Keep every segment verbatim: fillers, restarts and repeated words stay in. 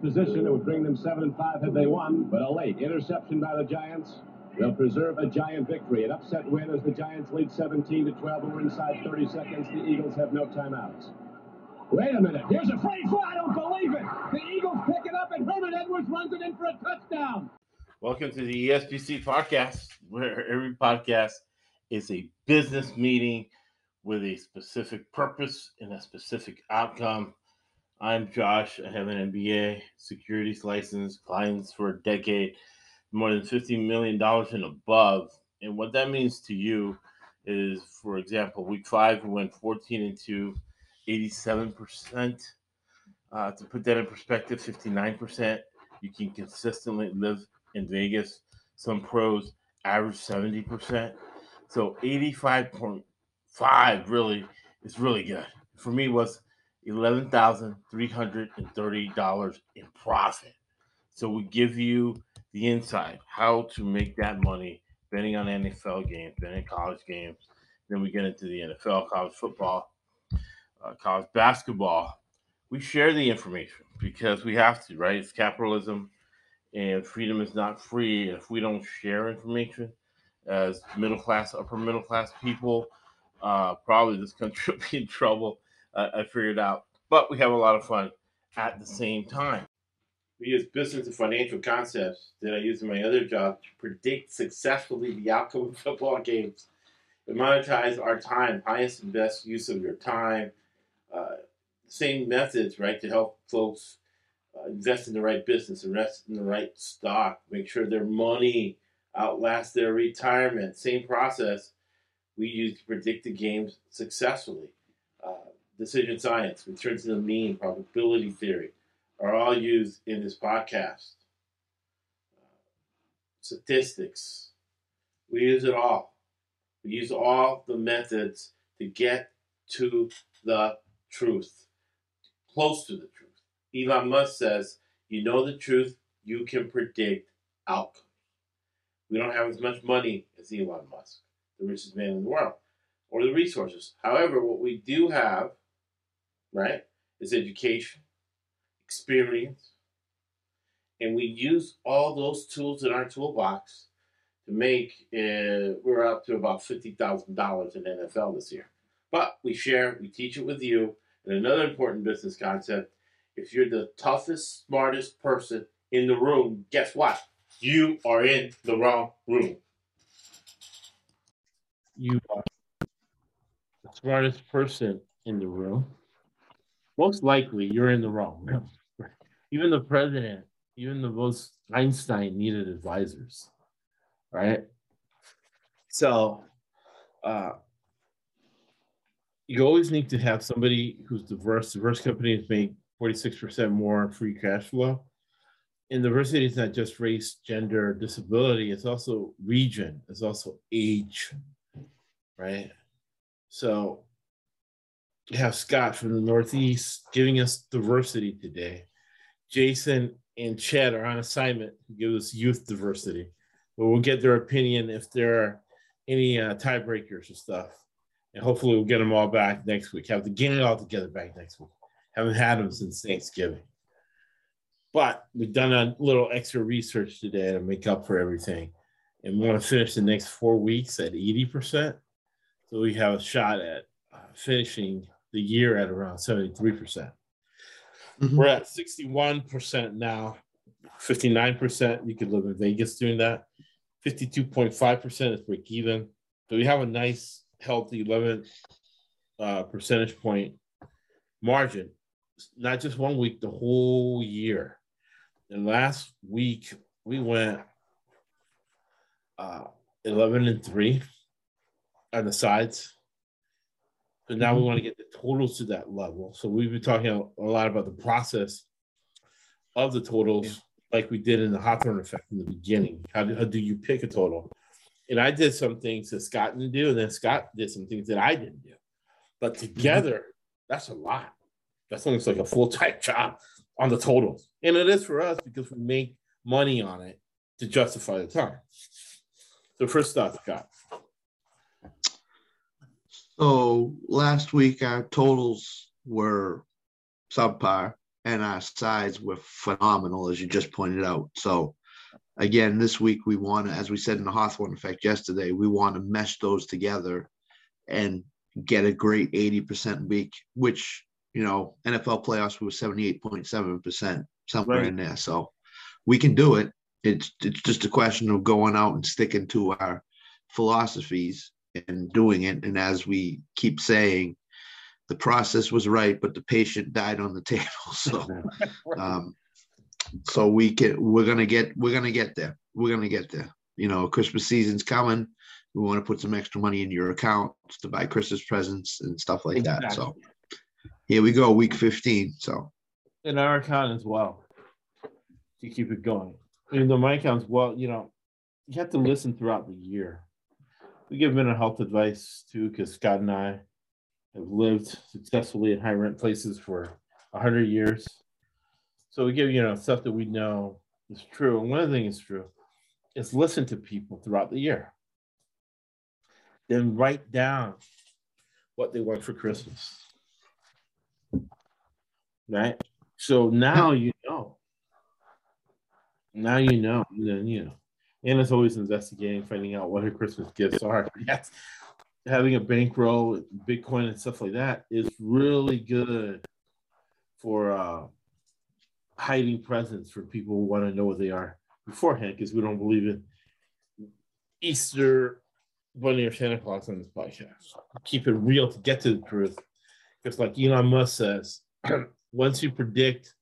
Position. It would bring them seven and five had they won, but a late interception by the Giants will preserve a Giant victory. An upset win as the Giants lead seventeen to twelve. We're inside thirty seconds. The Eagles have no timeouts. Wait a minute. Here's a free throw. I don't believe it. The Eagles pick it up, and Herman Edwards runs it in for a touchdown. Welcome to the E S P C podcast, where every podcast is a business meeting with a specific purpose and a specific outcome. I'm Josh. I have an M B A, securities license, clients for a decade, more than fifty million dollars and above. And what that means to you is, for example, week five, we went fourteen and two, eighty-seven percent. Uh, to put that in perspective, fifty-nine percent. You can consistently live in Vegas. Some pros average seventy percent. So eighty-five point five really is really good. For me, was eleven thousand three hundred thirty dollars in profit. So we give you the insight, how to make that money, betting on N F L games, betting college games. Then we get into the N F L, college football, uh, college basketball. We share the information because we have to, right? It's capitalism, and freedom is not free. If we don't share information as middle class, upper middle class people, uh, probably this country will be in trouble. Uh, I figured out, but we have a lot of fun at the same time. We use business and financial concepts that I use in my other job to predict successfully the outcome of football games and monetize our time, highest and best use of your time. Uh, same methods, right, to help folks uh, invest in the right business, invest in the right stock, make sure their money outlasts their retirement. Same process we use to predict the games successfully. Decision science, returns to the mean, probability theory are all used in this podcast. Uh, statistics. We use it all. We use all the methods to get to the truth, close to the truth. Elon Musk says, you know the truth, you can predict outcomes. We don't have as much money as Elon Musk, the richest man in the world, or the resources. However, what we do have, right, is education, experience, and we use all those tools in our toolbox to make, uh, we're up to about fifty thousand dollars in N F L this year. But we share, we teach it with you, and another important business concept, if you're the toughest, smartest person in the room, guess what? You are in the wrong room. You are the smartest person in the room. Most likely, you're in the wrong room. Even the president, even the most Einstein needed advisors, right? So uh, you always need to have somebody who's diverse. Diverse companies make forty-six percent more free cash flow. And diversity is not just race, gender, disability. It's also region. It's also age, right? So we have Scott from the Northeast giving us diversity today. Jason and Chad are on assignment to give us youth diversity. But we'll get their opinion if there are any uh, tiebreakers or stuff. And hopefully we'll get them all back next week. Have to get it all together back next week. Haven't had them since Thanksgiving. But we've done a little extra research today to make up for everything. And we want to finish the next four weeks at eighty percent. So we have a shot at uh, finishing the year at around seventy-three percent. Mm-hmm. We're at sixty-one percent now, fifty-nine percent. You could live in Vegas doing that. fifty-two point five percent is break even. So we have a nice, healthy eleven uh, percentage point margin. Not just one week, the whole year. And last week, we went uh, eleven and three on the sides. But now we want to get the totals to that level. So we've been talking a lot about the process of the totals yeah. like we did in the Hawthorne effect in the beginning. How do, how do you pick a total? And I did some things that Scott didn't do, and then Scott did some things that I didn't do. But together, mm-hmm. that's a lot. That's almost like a full-time job on the totals. And it is for us because we make money on it to justify the time. So first thought, Scott. So last week, our totals were subpar, and our sides were phenomenal, as you just pointed out. So, again, this week we want to, as we said in the Hawthorne effect yesterday, we want to mesh those together and get a great eighty percent week, which, you know, N F L playoffs we were seventy-eight point seven percent, somewhere right. in there. So we can do it. It's it's just a question of going out and sticking to our philosophies and doing it. And as we keep saying, the process was right, but the patient died on the table. So, um, so we can, we're going to get, we're going to get there. We're going to get there. You know, Christmas season's coming. We want to put some extra money in your account to buy Christmas presents and stuff like exactly. that. So here we go. week fifteen. So in our account as well to keep it going. Even though my account's well, you know, you have to listen throughout the year. We give mental health advice too, because Scott and I have lived successfully in high rent places for one hundred years. So we give, you know, stuff that we know is true. And one thing is true is listen to people throughout the year. Then write down what they want for Christmas. Right? So now you know. Now you know. And then, you know. Anna's always investigating, finding out what her Christmas gifts are. Yes. Having a bankroll with Bitcoin and stuff like that is really good for uh, hiding presents for people who want to know what they are beforehand, because we don't believe in Easter Bunny or Santa Claus on this podcast. Keep it real to get to the truth. Because like Elon Musk says, once you predict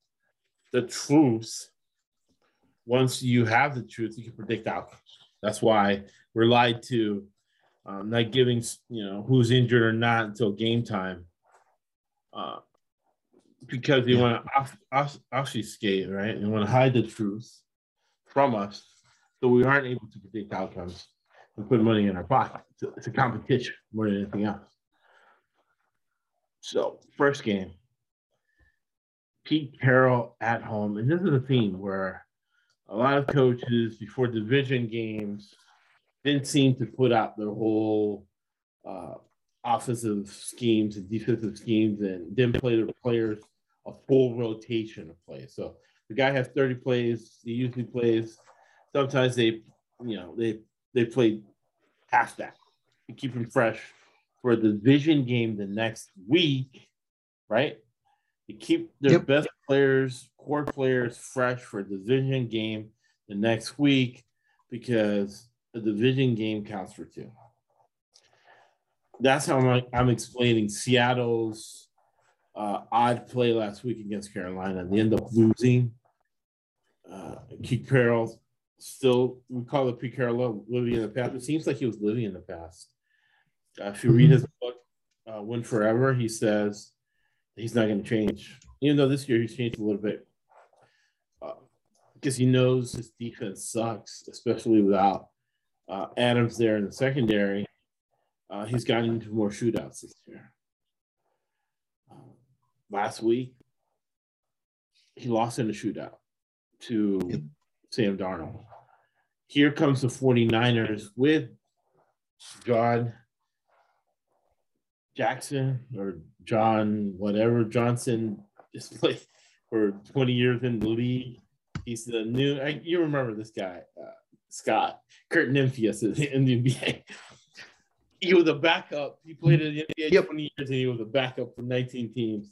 the truth, once you have the truth, you can predict outcomes. That's why we're lied to. Um, not giving, you know, who's injured or not until game time, uh, because they yeah. want to obf- obf- obfuscate, right? They want to hide the truth from us, so we aren't able to predict outcomes and put money in our pocket. So it's a competition more than anything else. So first game, Pete Carroll at home, and this is a theme where a lot of coaches before division games didn't seem to put out their whole uh, offensive schemes and defensive schemes and then play their players a full rotation of plays. So the guy has thirty plays. He usually plays. Sometimes they, you know, they they play half that to keep him fresh for the division game the next week, right? To keep their yep. best players, core players fresh for the division game the next week because – the division game counts for two. That's how I'm, I'm explaining Seattle's uh, odd play last week against Carolina. They end up losing. Uh, Pete Carroll still, we call it Pete Carroll living in the past. It seems like he was living in the past. Uh, if you read his book, uh, Win Forever, he says he's not going to change. Even though this year he's changed a little bit uh, because he knows his defense sucks, especially without Uh, Adams there in the secondary, uh, he's gotten into more shootouts this year. Um, last week, he lost in a shootout to yep. Sam Darnold. Here comes the 49ers with John Jackson or John whatever Johnson has played for twenty years in the league. He's the new – you remember this guy, uh, Scott, Curtin Nymphius in the N B A. He was a backup. He played in the N B A yep. twenty years, and he was a backup for nineteen teams.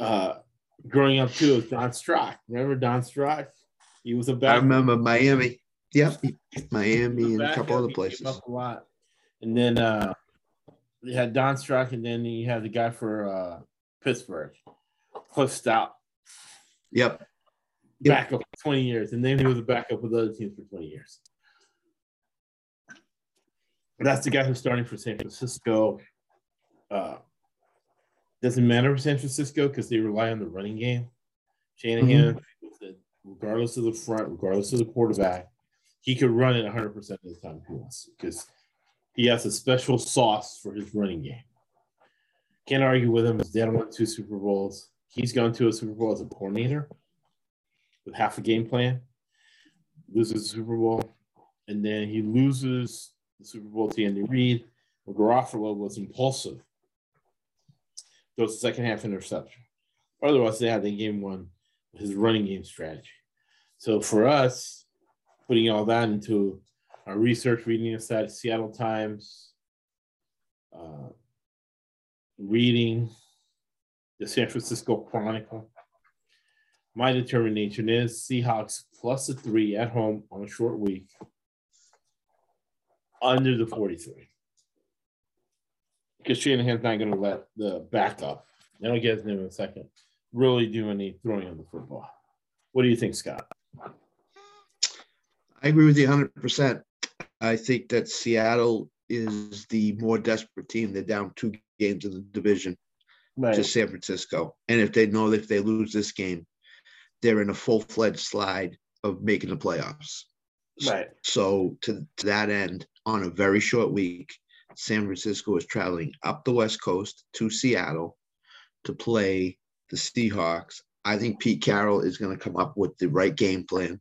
Uh, growing up, too, was Don Strock. Remember Don Strock? He was a backup. I remember Miami. Yep, Miami a and a couple other places. He came up a lot. And then uh, you had Don Strock, and then you had the guy for uh, Pittsburgh, Cliff Stout. Yep. Backup for twenty years, and then he was a backup with other teams for twenty years. That's the guy who's starting for San Francisco. Uh, doesn't matter for San Francisco because they rely on the running game. Shanahan mm-hmm. was the regardless of the front, regardless of the quarterback, he could run it one hundred percent of the time he wants because he has a special sauce for his running game. Can't argue with him. His dad won two Super Bowls. He's gone to a Super Bowl as a coordinator with half a game plan, loses the Super Bowl, and then he loses the Super Bowl to Andy Reid. Garofalo was impulsive. Throws the second half interception. Otherwise, they had the game won with his running game strategy. So for us, putting all that into our research, reading inside Seattle Times, uh, reading the San Francisco Chronicle, my determination is Seahawks plus a three at home on a short week under the forty-three. Because Shanahan's not going to let the backup, and I'll get his name in a second, really do any throwing on the football. What do you think, Scott? I agree with you one hundred percent. I think that Seattle is the more desperate team. They're down two games in the division right. to San Francisco. And if they know that if they lose this game, they're in a full-fledged slide of making the playoffs. Right. So to, to that end, on a very short week, San Francisco is traveling up the West Coast to Seattle to play the Seahawks. I think Pete Carroll is going to come up with the right game plan.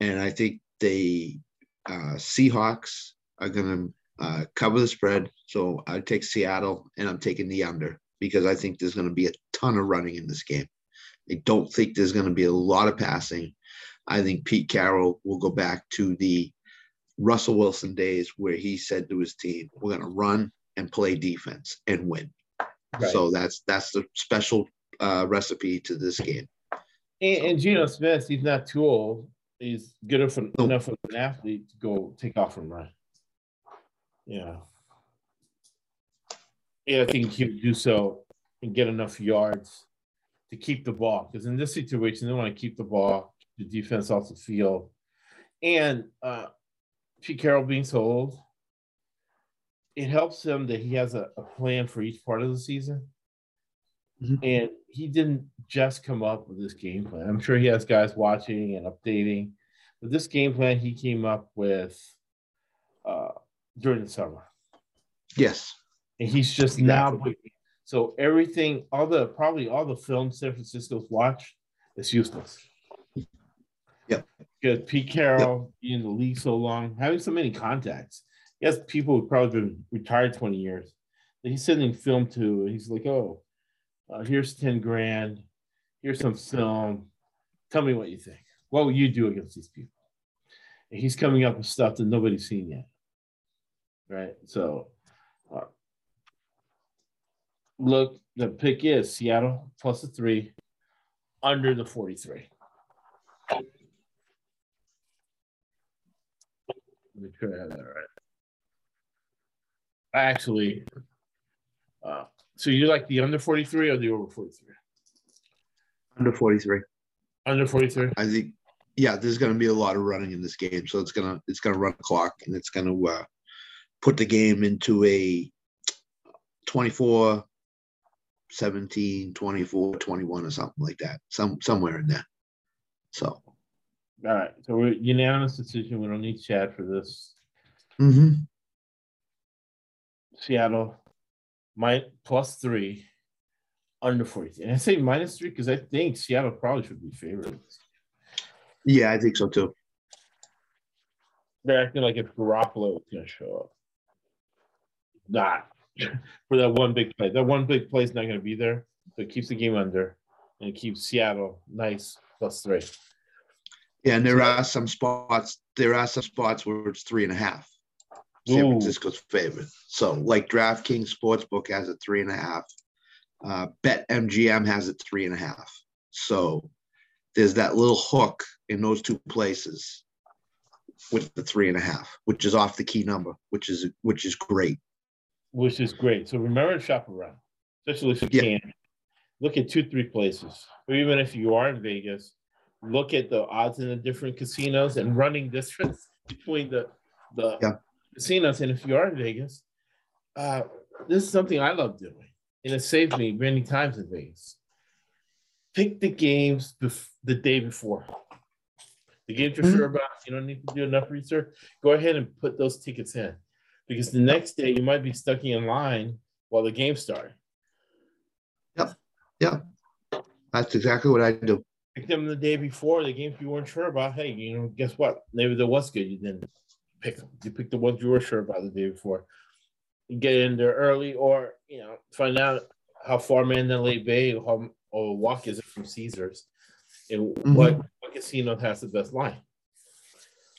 And I think the uh, Seahawks are going to uh, cover the spread. So I take Seattle, and I'm taking the under because I think there's going to be a ton of running in this game. I don't think there's going to be a lot of passing. I think Pete Carroll will go back to the Russell Wilson days where he said to his team, we're going to run and play defense and win. Right. So that's that's the special uh, recipe to this game. And, so. and Geno Smith, he's not too old. He's good enough, no. enough of an athlete to go take off and run. Yeah. And I think he would do so and get enough yards to keep the ball. Because in this situation, they want to keep the ball, keep the defense off the field. And uh, Pete Carroll being so old, it helps him that he has a, a plan for each part of the season. Mm-hmm. And he didn't just come up with this game plan. I'm sure he has guys watching and updating. But this game plan he came up with uh, during the summer. Yes. And he's just exactly. now – so everything – all the probably all the films San Francisco's watched is useless. Yeah. Because Pete Carroll yep. being in the league so long, having so many contacts. Yes, people who've probably been retired twenty years. That he's sending film to, and he's like, oh, uh, here's ten grand. Here's some film. Tell me what you think. What would you do against these people? And he's coming up with stuff that nobody's seen yet. Right? So, uh, look, the pick is Seattle plus a three under the forty-three. Make sure I have that right. Actually, uh, so you like the under forty-three or the over forty-three? Under forty-three. Under forty-three. I think, yeah, there's going to be a lot of running in this game, so it's gonna it's gonna run the clock and it's gonna uh, put the game into a twenty-four, seventeen, twenty-four, twenty-one, or something like that. Some somewhere in there. So. All right, so we're unanimous decision. We don't need Chad for this. Mm-hmm. Seattle, my, plus three, under forty. And I say minus three because I think Seattle probably should be favored. Yeah, I think so too. They're acting like if Garoppolo is going to show up. Not for that one big play. That one big play is not going to be there. So it keeps the game under and it keeps Seattle nice plus three. Yeah, and there are some spots. There are some spots where it's three and a half. San Ooh. Francisco's favorite. So, like DraftKings Sportsbook has a three and a half. Uh, BetMGM has a three and a half. So, there's that little hook in those two places with the three and a half, which is off the key number, which is which is great. Which is great. So remember to shop around, especially if you yeah. can. Look at two, three places, or even if you are in Vegas. Look at the odds in the different casinos and running distance between the, the yeah. casinos. And if you are in Vegas, uh, this is something I love doing. And it saved me many times in Vegas. Pick the games bef- the day before. The games you're sure about, if you don't need to do enough research, go ahead and put those tickets in, because the next day you might be stuck in line while the game starts. Yep. Yep. That's exactly what I do. Pick them the day before the games you weren't sure about. Hey, you know, guess what? Maybe there was good. You didn't pick them. You picked the ones you were sure about the day before. You get in there early, or, you know, find out how far Mandalay Bay or, how, or walk is it from Caesars, and mm-hmm. what, what casino has the best line.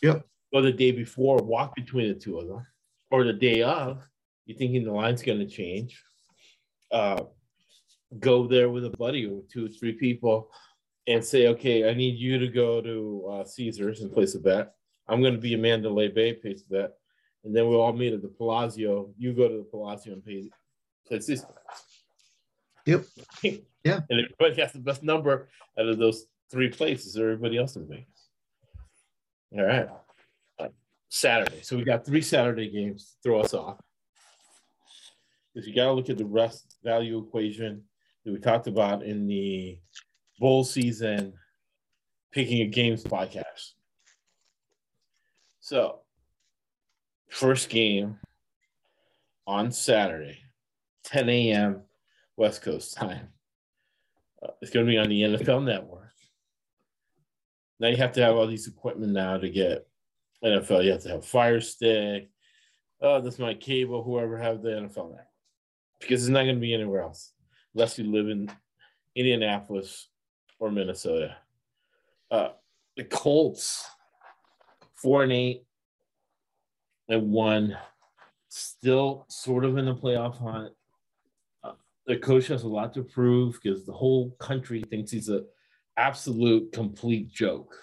Yep. Or the day before, walk between the two of them, or the day of, you're thinking the line's going to change. Uh, go there with a buddy or two or three people and say, okay, I need you to go to uh, Caesars and place a bet. I'm going to be in Mandalay Bay, place a bet. And then we'll all meet at the Palazzo. You go to the Palazzo and pay, place this. Yep. Yeah. And everybody has the best number out of those three places, or everybody else in Vegas. All right. Saturday. So we got three Saturday games to throw us off. Because you got to look at the rest value equation that we talked about in the bowl season picking a games podcast. So, first game on Saturday, ten a.m. West Coast time. Uh, it's going to be on the N F L Network. Now you have to have all these equipment now to get N F L. You have to have Fire Stick. Oh, that's my cable, whoever have the N F L Network. Because it's not going to be anywhere else unless you live in Indianapolis or Minnesota. Uh, the Colts, four and eight. And one, still sort of in the playoff hunt. Uh, the coach has a lot to prove because the whole country thinks he's an absolute complete joke.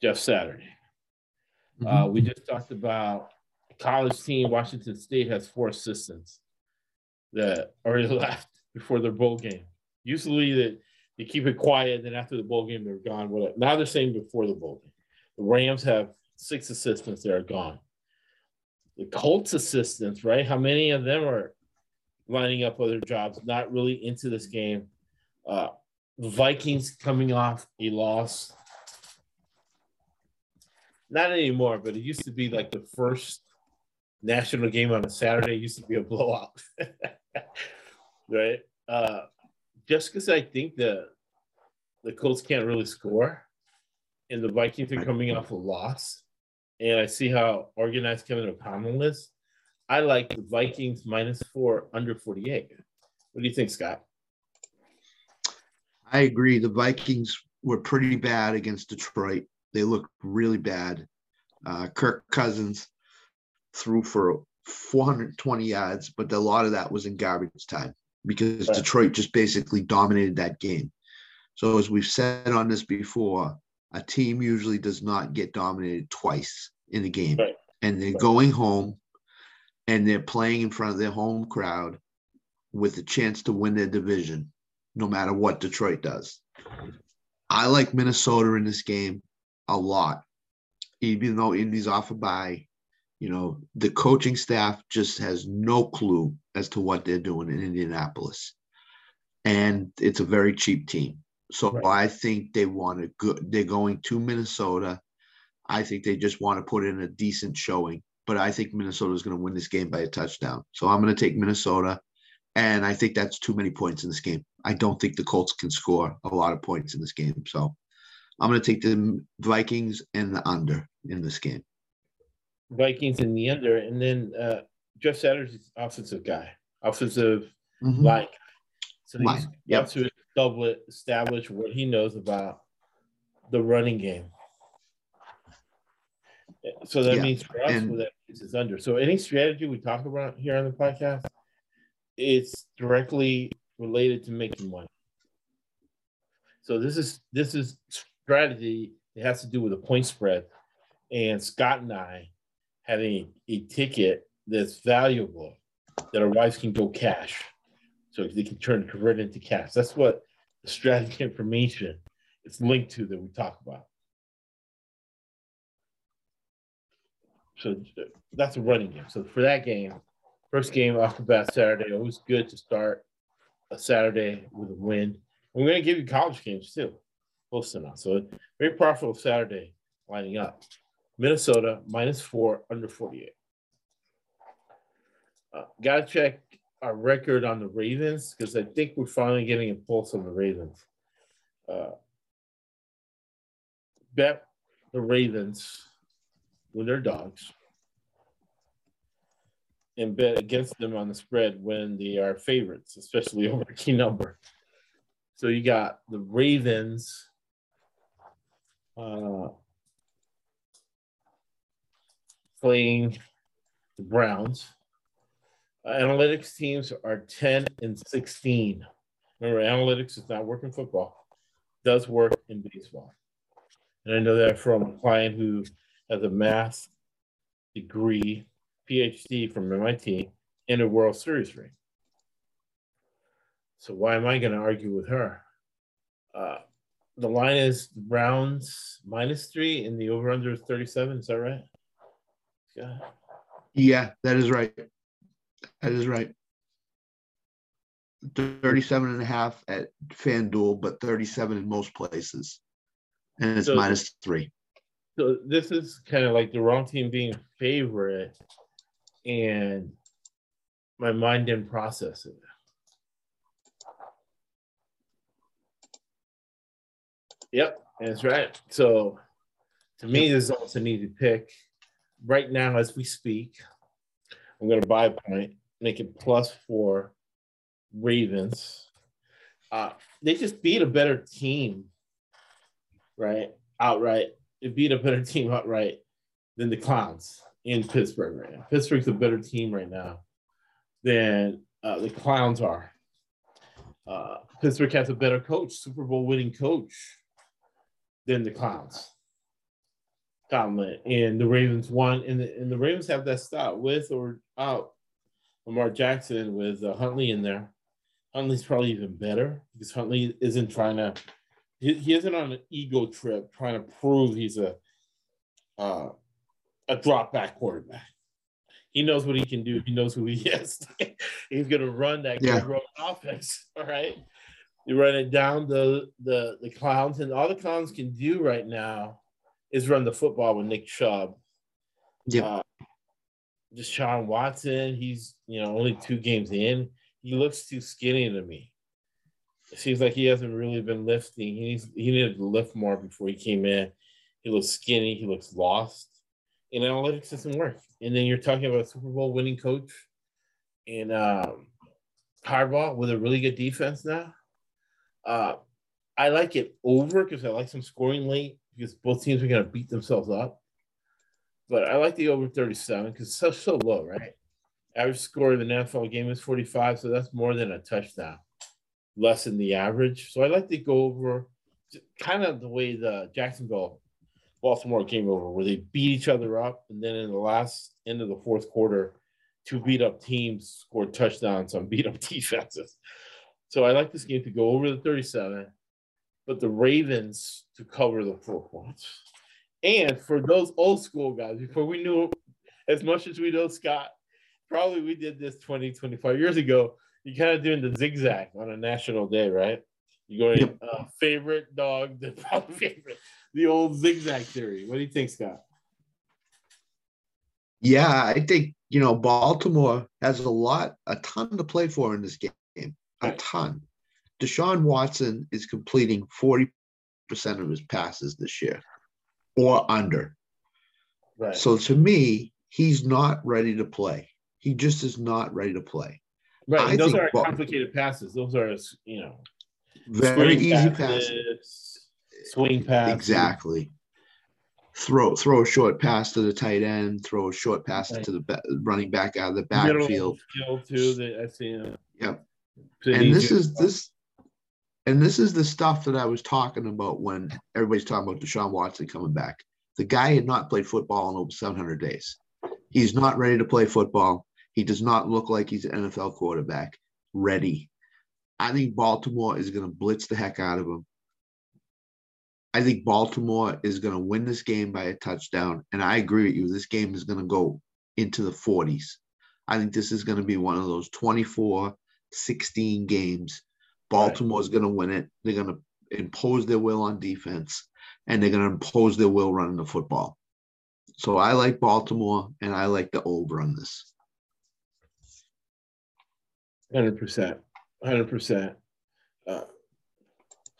Jeff Saturday. Mm-hmm. Uh, we just talked about a college team. Washington State has four assistants that already left before their bowl game. Usually that they, they keep it quiet, then after the bowl game, they're gone. Whatever. Now they're saying before the bowl game. The Rams have six assistants that are gone. The Colts assistants, right? How many of them are lining up other jobs, not really into this game? Uh, the Vikings coming off a loss. Not anymore, but it used to be like the first national game on a Saturday used to be a blowout. Right? Uh, just because I think the, the Colts can't really score, and the Vikings are coming off a loss, and I see how organized Kevin O'Connell is. I like the Vikings minus four under forty-eight. What do you think, Scott? I agree. The Vikings were pretty bad against Detroit. They looked really bad. Uh, Kirk Cousins threw for four hundred twenty yards, but a lot of that was in garbage time because right. Detroit just basically dominated that game. So as we've said on this before, a team usually does not get dominated twice in a game. Right. And they're right. going home, and they're playing in front of their home crowd with a chance to win their division, no matter what Detroit does. I like Minnesota in this game a lot. Even though Indy's off a bye, you know, the coaching staff just has no clue as to what they're doing in Indianapolis. And it's a very cheap team. So right. I think they want to go, they're going to Minnesota. I think they just want to put in a decent showing. But I think Minnesota is going to win this game by a touchdown. So I'm going to take Minnesota. And I think that's too many points in this game. I don't think the Colts can score a lot of points in this game. So I'm going to take the Vikings and the under in this game. Vikings and the under. And then uh, Jeff Saturday's offensive guy, offensive mm-hmm. line. So he's line. Yep. to double it, establish what he knows about the running game. So that yeah. means for us, and, well, that means it's under. So any strategy we talk about here on the podcast, it's directly related to making money. So this is this is strategy that has to do with a point spread. And Scott and I had a, a ticket that's valuable that our wives can go cash. So they can turn convert into cash. That's what the strategy information it's linked to that we talk about. So that's a running game. So for that game, first game off the bat Saturday, always good to start a Saturday with a win. And we're going to give you college games too. close to now. So very powerful Saturday lining up. Minnesota minus four under forty-eight. Uh, gotta check our record on the Ravens because I think we're finally getting a pulse on the Ravens. Uh, bet the Ravens with their dogs and bet against them on the spread when they are favorites, especially over a key number. So you got the Ravens uh, playing the Browns. Uh, analytics teams are ten and sixteen. Remember, analytics is not working football. It does work in baseball. And I know that from a client who has a math degree, PhD from M I T, and a World Series ring. So why am I going to argue with her? Uh, the line is the Browns minus three and the over-under is thirty-seven. Is that right? Yeah. Yeah, that is right. That is right. thirty-seven and a half at FanDuel, but thirty-seven in most places. And it's so, minus three. So this is kind of like the wrong team being favorite, and my mind didn't process it. Yep, that's right. So to me, this is also an easy pick. Right now, as we speak, I'm going to buy a point, make it plus four Ravens. Uh, they just beat a better team, right, outright. They beat a better team outright than the Clowns in Pittsburgh right now. Pittsburgh's a better team right now than uh, the Clowns are. Uh, Pittsburgh has a better coach, Super Bowl winning coach, than the Clowns. Tomlin and the Ravens won, and the, and the Ravens have that stop with or out Lamar Jackson with uh, Huntley in there. Huntley's probably even better because Huntley isn't trying to, he, he isn't on an ego trip trying to prove he's a uh, a drop back quarterback. He knows what he can do. He knows who he is. He's going to run that yeah. good road offense. All right, you run it down the the the Clowns, and all the Clowns can do right now is run the football with Nick Chubb. Yeah. Uh, Deshaun Watson, he's, you know, only two games in. He looks too skinny to me. It seems like he hasn't really been lifting. He needs, he needed to lift more before he came in. He looks skinny. He looks lost. And analytics doesn't work. And then you're talking about a Super Bowl winning coach and um, Harbaugh with a really good defense now. Uh, I like it over because I like some scoring late, because both teams are going to beat themselves up. But I like the over thirty-seven because it's so, so low, right? Average score of an N F L game is forty-five, so that's more than a touchdown, less than the average. So I like to go over kind of the way the Jacksonville-Baltimore game over, where they beat each other up, and then in the last end of the fourth quarter, two beat-up teams scored touchdowns on beat-up defenses. So I like this game to go over the thirty-seven, but the Ravens to cover the four points. And for those old school guys, before we knew as much as we know Scott, probably we did this twenty, twenty-five years ago, you kind of doing the zigzag on a national day, right? You're going uh, favorite dog, the favorite, the old zigzag theory. What do you think, Scott? Yeah, I think, you know, Baltimore has a lot, a ton to play for in this game, a ton. Deshaun Watson is completing forty percent of his passes this year or under. Right. So to me, he's not ready to play. He just is not ready to play. Right. Those are complicated passes. Those are, you know, very easy passes. Swing pass. Exactly. Throw throw a short pass to the tight end, throw a short pass right. to the be- running back out of the backfield. Middle too, that I've seen. Yep. And this is this And this is the stuff that I was talking about when everybody's talking about Deshaun Watson coming back. The guy had not played football in over seven hundred days. He's not ready to play football. He does not look like he's an N F L quarterback ready. I think Baltimore is going to blitz the heck out of him. I think Baltimore is going to win this game by a touchdown. And I agree with you. This game is going to go into the forties. I think this is going to be one of those twenty-four sixteen games. Baltimore's right. going to win it. They're going to impose their will on defense, and they're going to impose their will running the football. So I like Baltimore, and I like the over on this. one hundred percent. one hundred percent. Uh,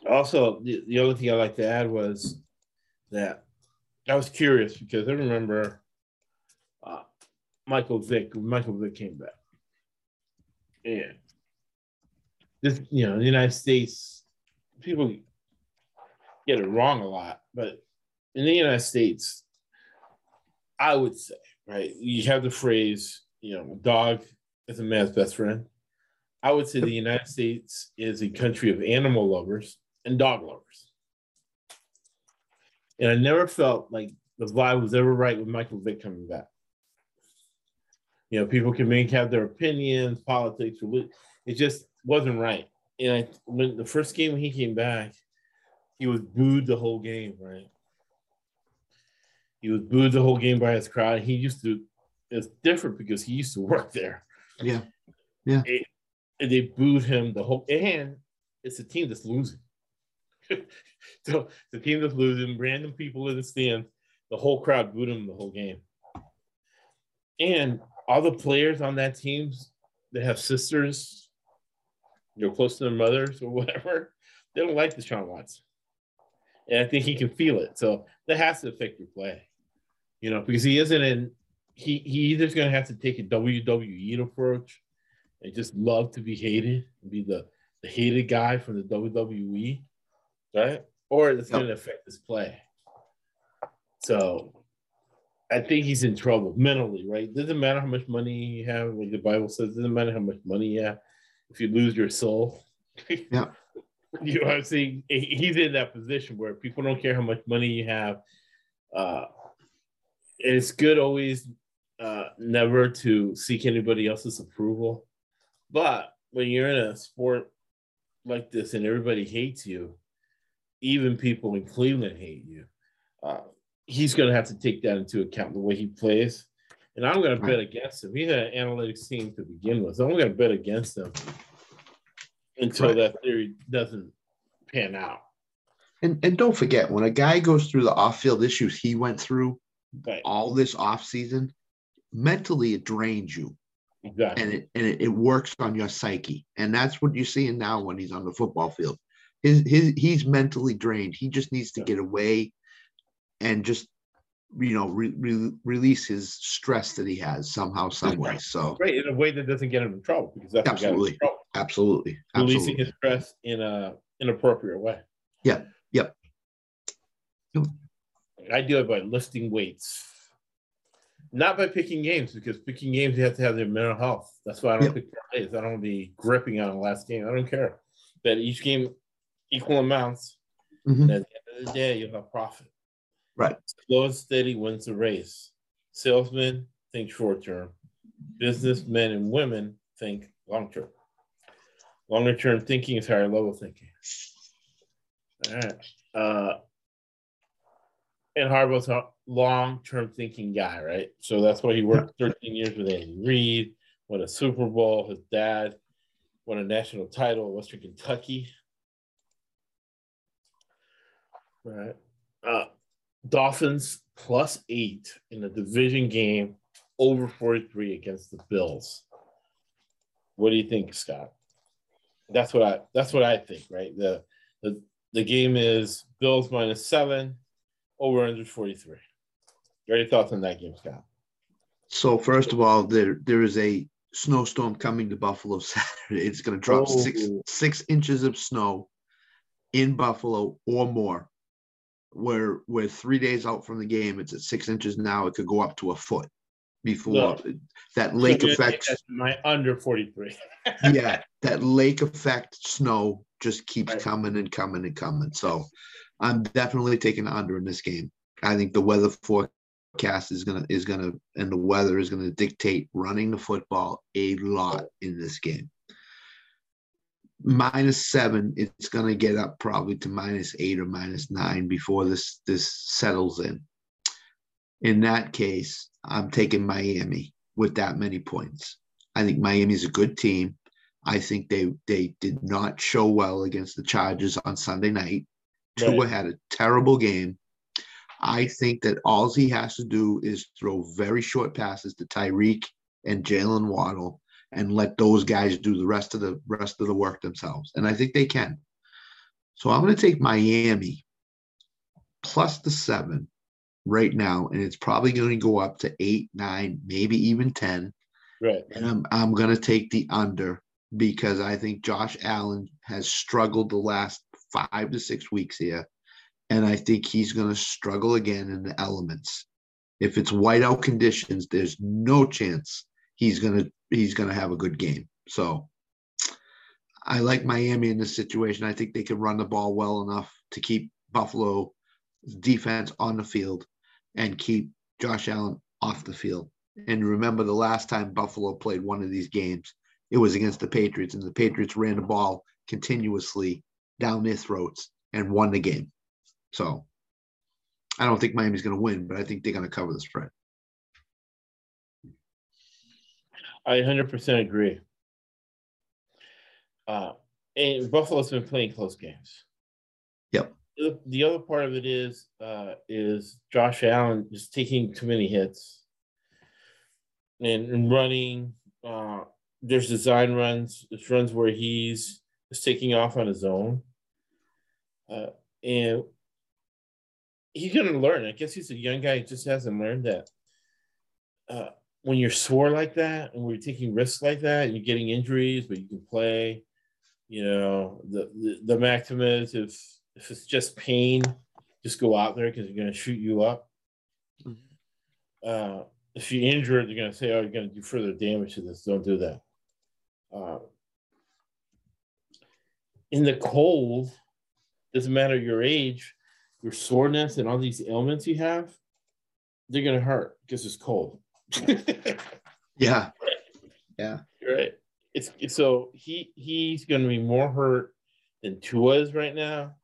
also, the, the other thing I'd like to add was that I was curious because I remember uh, Michael Vick, Michael Vick came back. Yeah. This, you know, the United States, people get it wrong a lot, but in the United States, I would say, right, you have the phrase, you know, a dog is a man's best friend. I would say the United States is a country of animal lovers and dog lovers. And I never felt like the vibe was ever right with Michael Vick coming back. You know, people can make have their opinions, politics, it just wasn't right. And I, when the first game he came back, he was booed the whole game, right? He was booed the whole game by his crowd. He used to, it's different because he used to work there. Yeah. Yeah. It, and they booed him the whole, and it's a team that's losing. So the team that's losing, random people in the stands, the whole crowd booed him the whole game. And all the players on that team that have sisters, you know, close to their mothers or whatever, they don't like Deshaun Watson. And I think he can feel it. So that has to affect your play, you know, because he isn't in, he, he either's going to have to take a W W E approach and just love to be hated, be the, the hated guy from the W W E, right? Or it's going to affect his play. So I think he's in trouble mentally, right? Doesn't matter how much money you have, like the Bible says, doesn't matter how much money you have, if you lose your soul. Yeah. You know what I'm saying? He's in that position where people don't care how much money you have. Uh, and it's good always uh, never to seek anybody else's approval. But when you're in a sport like this and everybody hates you, even people in Cleveland hate you, uh, he's going to have to take that into account, the way he plays. And I'm going to bet against him. He had an analytics team to begin with, so I'm going to bet against him until right. that theory doesn't pan out. And and don't forget, when a guy goes through the off-field issues he went through right. all this off-season, mentally it drains you. Exactly. And, it, and it, it works on your psyche. And that's what you're seeing now when he's on the football field. His, his, he's mentally drained. He just needs to yeah. get away and just, you know, re, re, release his stress that he has somehow, some way. So right, in a way that doesn't get him in trouble. Because that's absolutely. What got him in trouble. Absolutely. Releasing absolutely. his stress in a inappropriate way. Yeah. Yep. I do it by lifting weights, not by picking games, because picking games, you have to have their mental health. That's why I don't yep. pick plays. I don't be gripping on the last game. I don't care. That each game, equal amounts. Mm-hmm. And at the end of the day, you'll have profit. Right. Slow and steady wins the race. Salesmen think short term. Businessmen and women think long term. Longer term thinking is higher level thinking. All right. Uh, and Harbaugh's a long term thinking guy, right? So that's why he worked thirteen years with Andy Reid, won a Super Bowl. His dad won a national title in Western Kentucky. All right. Uh, Dolphins plus eight in a division game, over forty-three against the Bills. What do you think, Scott? That's what I that's what I think, right? The the, the game is Bills minus seven, over one forty-three. What are your thoughts on that game, Scott? So first of all, there there is a snowstorm coming to Buffalo Saturday. It's gonna drop oh. six six inches of snow in Buffalo or more. We're we're three days out from the game. It's at six inches now. It could go up to a foot before Look, that lake effect. My under forty-three. Yeah, that lake effect snow just keeps right. coming and coming and coming. So I'm definitely taking under in this game. I think the weather forecast is gonna is gonna and the weather is gonna dictate running the football a lot in this game. Minus seven, it's gonna get up probably to minus eight or minus nine before this this settles in. In that case, I'm taking Miami with that many points. I think Miami's a good team. I think they they did not show well against the Chargers on Sunday night. Right. Tua had a terrible game. I think that all he has to do is throw very short passes to Tyreek and Jalen Waddle and let those guys do the rest of the rest of the work themselves. And I think they can. So I'm going to take Miami plus the seven right now, and it's probably going to go up to eight, nine, maybe even ten. Right. And I'm I'm going to take the under because I think Josh Allen has struggled the last five to six weeks here, and I think he's going to struggle again in the elements. If it's whiteout conditions, there's no chance he's going to he's going to have a good game. So I like Miami in this situation. I think they can run the ball well enough to keep Buffalo's defense on the field and keep Josh Allen off the field. And remember the last time Buffalo played one of these games, it was against the Patriots, and the Patriots ran the ball continuously down their throats and won the game. So I don't think Miami's going to win, but I think they're going to cover the spread. I one hundred percent agree. Uh, and Buffalo's been playing close games. Yep. The, the other part of it is uh, is Josh Allen is taking too many hits and, and running. Uh, there's design runs. There's runs where he's is taking off on his own. Uh, and he's going to learn. I guess he's a young guy. He just hasn't learned that. Uh, when you're sore like that and we're taking risks like that and you're getting injuries, but you can play, you know, the, the, the maxim is if, if it's just pain, just go out there because they're going to shoot you up. Mm-hmm. Uh, if you're injured, they're going to say, oh, you're going to do further damage to this. Don't do that. Uh, in the cold, doesn't matter your age, your soreness and all these ailments you have, they're going to hurt because it's cold. Yeah. Yeah. Right. It's, it's so he, he's going to be more hurt than Tua is right now.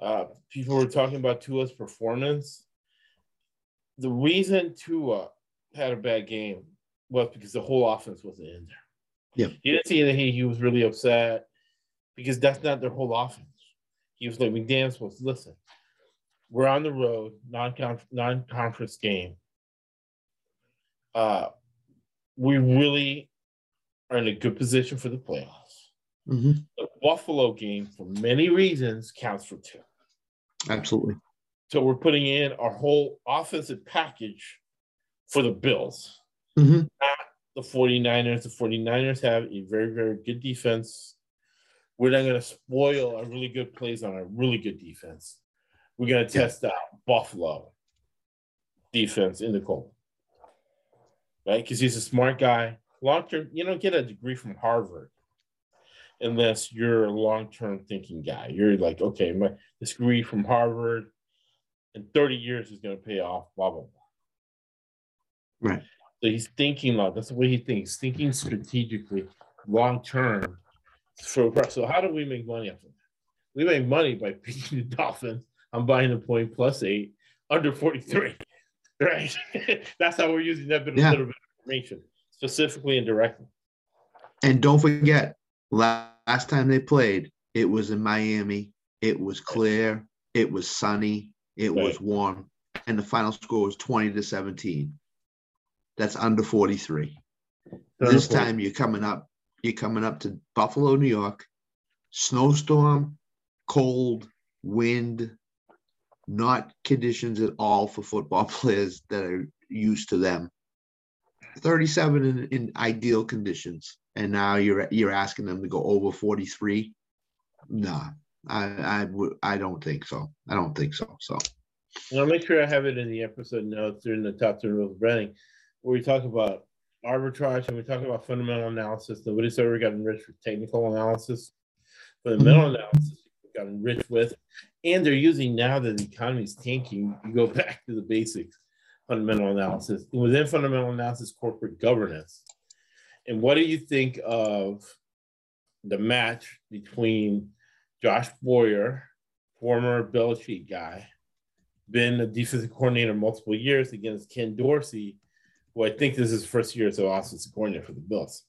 Uh, people were talking about Tua's performance. The reason Tua had a bad game was because the whole offense wasn't in there. Yeah. You didn't see that he, he was really upset because that's not their whole offense. He was like, McDaniels was, listen, we're on the road, non-conf- non-conference game. Uh, we really are in a good position for the playoffs. Mm-hmm. The Buffalo game, for many reasons, counts for two. Absolutely. So we're putting in our whole offensive package for the Bills. Mm-hmm. Not the 49ers. The 49ers have a very, very good defense. We're not going to spoil our really good plays on a really good defense. We're going to test out Buffalo defense in the cold. Right, because he's a smart guy. Long-term, you don't get a degree from Harvard unless you're a long-term thinking guy. You're like, okay, my this degree from Harvard in thirty years is going to pay off, blah, blah, blah. Right. So he's thinking a lot. That's the way he thinks, thinking strategically, long-term. So, so how do we make money off of that? We make money by picking the Dolphins. I'm buying the point plus eight, under forty-three. Right. That's how we're using that bit of, yeah. little bit of information, specifically and directly. And don't forget, last time they played, it was in Miami. It was clear. It was sunny. It right. was warm. And the final score was twenty to seventeen. That's under forty-three. thirty-four. This time you're coming up. You're coming up to Buffalo, New York. Snowstorm, cold, wind. Not conditions at all for football players that are used to them. thirty-seven in, in ideal conditions, and now you're you're asking them to go over forty-three. Nah, I I would I don't think so. I don't think so. So, and I'll make sure I have it in the episode notes during the top ten rules of branding, where we talk about arbitrage and we talk about fundamental analysis. Nobody's ever got enriched with technical analysis, fundamental analysis got enriched with. And they're using now that the economy is tanking, you go back to the basics, fundamental analysis. And within fundamental analysis, corporate governance. And what do you think of the match between Josh Boyer, former Belichick guy, been a defensive coordinator multiple years, against Ken Dorsey, who I think this is his first year as an offensive coordinator for the Bills.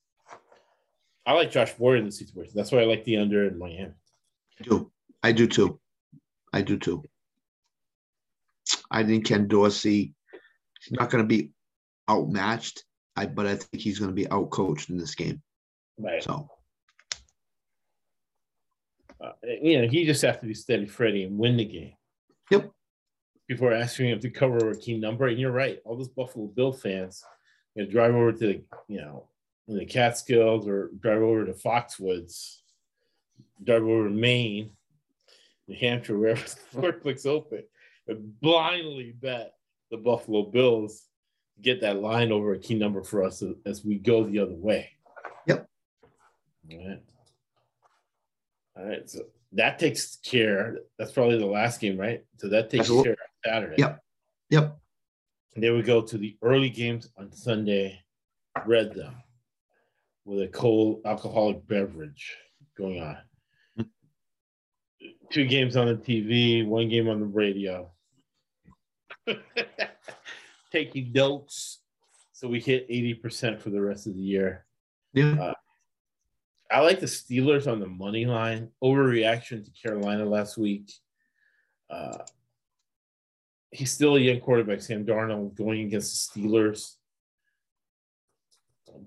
I like Josh Boyer in this situation. That's why I like the under in Miami. I do. I do too. I do too. I think Ken Dorsey is not going to be outmatched, I, but I think he's going to be outcoached in this game. Right. So, uh, you know, he just has to be steady Freddie and win the game. Yep. Before asking him to cover a key number, and you're right, all those Buffalo Bill fans, you know, drive over to the, you know, in the Catskills or drive over to Foxwoods, drive over to Maine, New Hampshire, wherever the floor clicks open, and blindly bet the Buffalo Bills get that line over a key number for us as we go the other way. Yep. All right. All right. So that takes care. That's probably the last game, right? So that takes Absolutely. care of Saturday. Yep. Yep. And then we go to the early games on Sunday, Red Zone, with a cold alcoholic beverage going on. Two games on the T V, one game on the radio. Taking notes so we hit eighty percent for the rest of the year. Yeah. Uh, I like the Steelers on the money line. Overreaction to Carolina last week. Uh, he's still a young quarterback, Sam Darnold, going against the Steelers.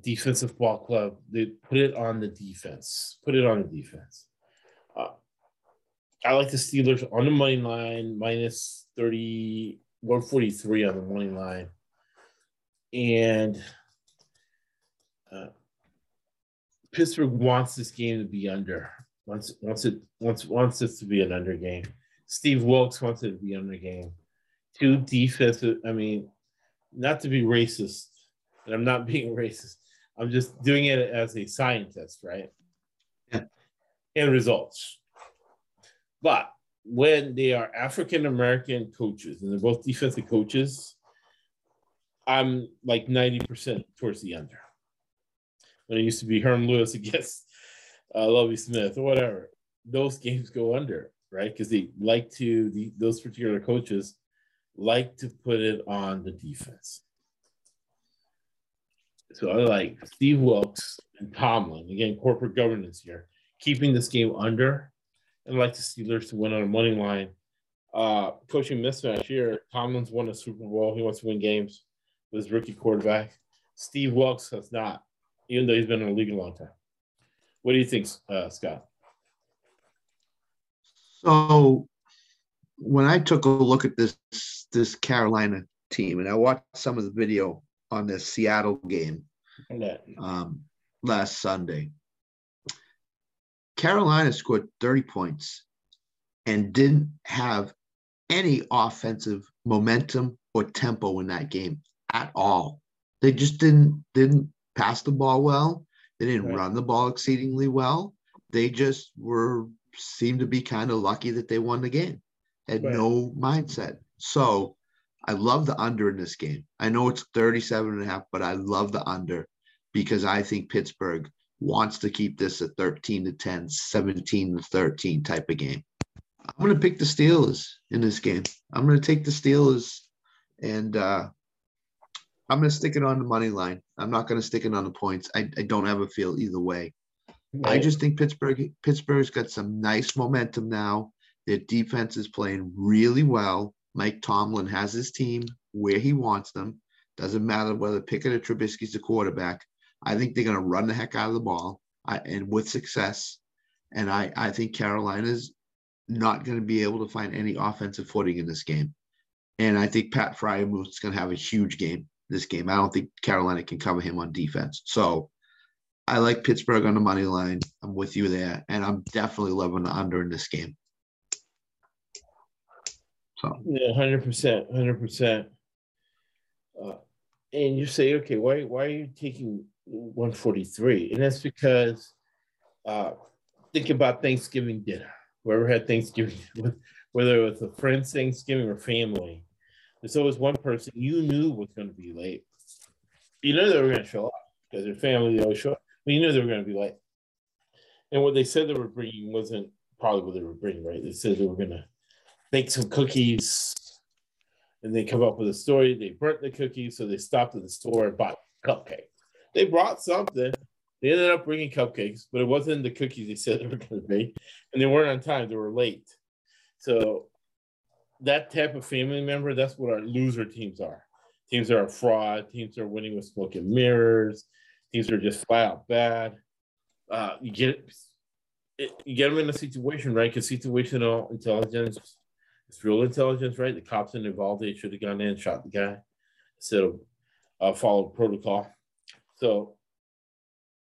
Defensive ball club. They put it on the defense. Put it on the defense. Uh, I like the Steelers on the money line, minus thirty, one forty-three on the money line. And uh, Pittsburgh wants this game to be under. Wants, wants it, wants, wants this to be an under game. Steve Wilks wants it to be under game. Two defensive, I mean, not to be racist, and I'm not being racist. I'm just doing it as a scientist, right? Yeah. And results. But when they are African-American coaches, and they're both defensive coaches, I'm like ninety percent towards the under. When it used to be Herm Lewis against uh, Lovie Smith or whatever, those games go under, right? Because they like to, the, those particular coaches like to put it on the defense. So I like Steve Wilks and Tomlin, again, corporate governance here, keeping this game under. I'd like the Steelers to win on a money line. Uh, coaching mismatch here. Tomlin's won a Super Bowl. He wants to win games with his rookie quarterback. Steve Wilks has not, even though he's been in the league a long time. What do you think, uh, Scott? So when I took a look at this this Carolina team, and I watched some of the video on the Seattle game um, last Sunday, Carolina scored thirty points and didn't have any offensive momentum or tempo in that game at all. They just didn't didn't pass the ball well. They didn't right. run the ball exceedingly well. They just were seemed to be kind of lucky that they won the game. Had right. no mindset. So I love the under in this game. I know it's thirty-seven and a half, but I love the under because I think Pittsburgh wants to keep this a thirteen to ten, seventeen to thirteen type of game. I'm going to pick the Steelers in this game. I'm going to take the Steelers, and uh, I'm going to stick it on the money line. I'm not going to stick it on the points. I, I don't have a feel either way. Right. I just think Pittsburgh, Pittsburgh's got some nice momentum now. Their defense is playing really well. Mike Tomlin has his team where he wants them. Doesn't matter whether Pickett or Trubisky's the quarterback. I think they're going to run the heck out of the ball I, and with success. And I, I think Carolina's not going to be able to find any offensive footing in this game. And I think Pat Fryermuth is going to have a huge game this game. I don't think Carolina can cover him on defense. So I like Pittsburgh on the money line. I'm with you there. And I'm definitely loving the under in this game. So yeah, one hundred percent, one hundred percent. Uh, and you say, okay, why, why are you taking – one forty-three, and that's because uh, think about Thanksgiving dinner. Whoever had Thanksgiving, whether it was a friend's Thanksgiving or family, there's always one person you knew was going to be late. You know they were going to show up because their family, they always show up, but you knew they were going to be late. And what they said they were bringing wasn't probably what they were bringing, right? They said they were going to bake some cookies, and they come up with a story. They burnt the cookies, so they stopped at the store and bought cupcakes. They brought something, They ended up bringing cupcakes, but it wasn't the cookies they said they were going to make, and they weren't on time. They were late. So that type of family member, that's what our loser teams are. Teams that are fraud. Teams that are winning with smoke and mirrors. Teams that are just flat out bad. Uh, you get it, you get them in a situation, right? Because situational intelligence is real intelligence, right? The cops aren't involved. They should have gone in and shot the guy instead of uh, followed protocol. So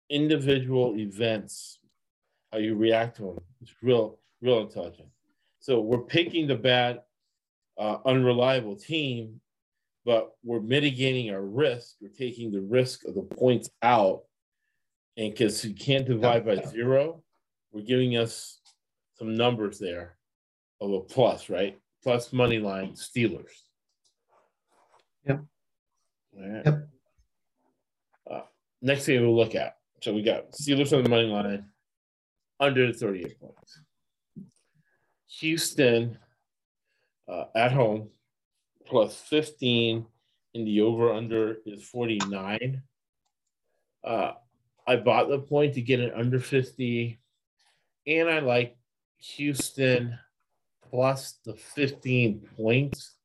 individual events, how you react to them, it's real, real intelligence. So we're picking the bad, uh, unreliable team, but we're mitigating our risk. We're taking the risk of the points out. And because you can't divide by zero, we're giving us some numbers there of a plus, right? Plus money line Steelers. Yep. All right. Yep. Uh, next thing we'll look at. So we got Steelers on the money line, under thirty-eight points. Houston uh, at home, plus fifteen, and the over-under is forty-nine. Uh, I bought the point to get an under fifty, and I like Houston plus the fifteen points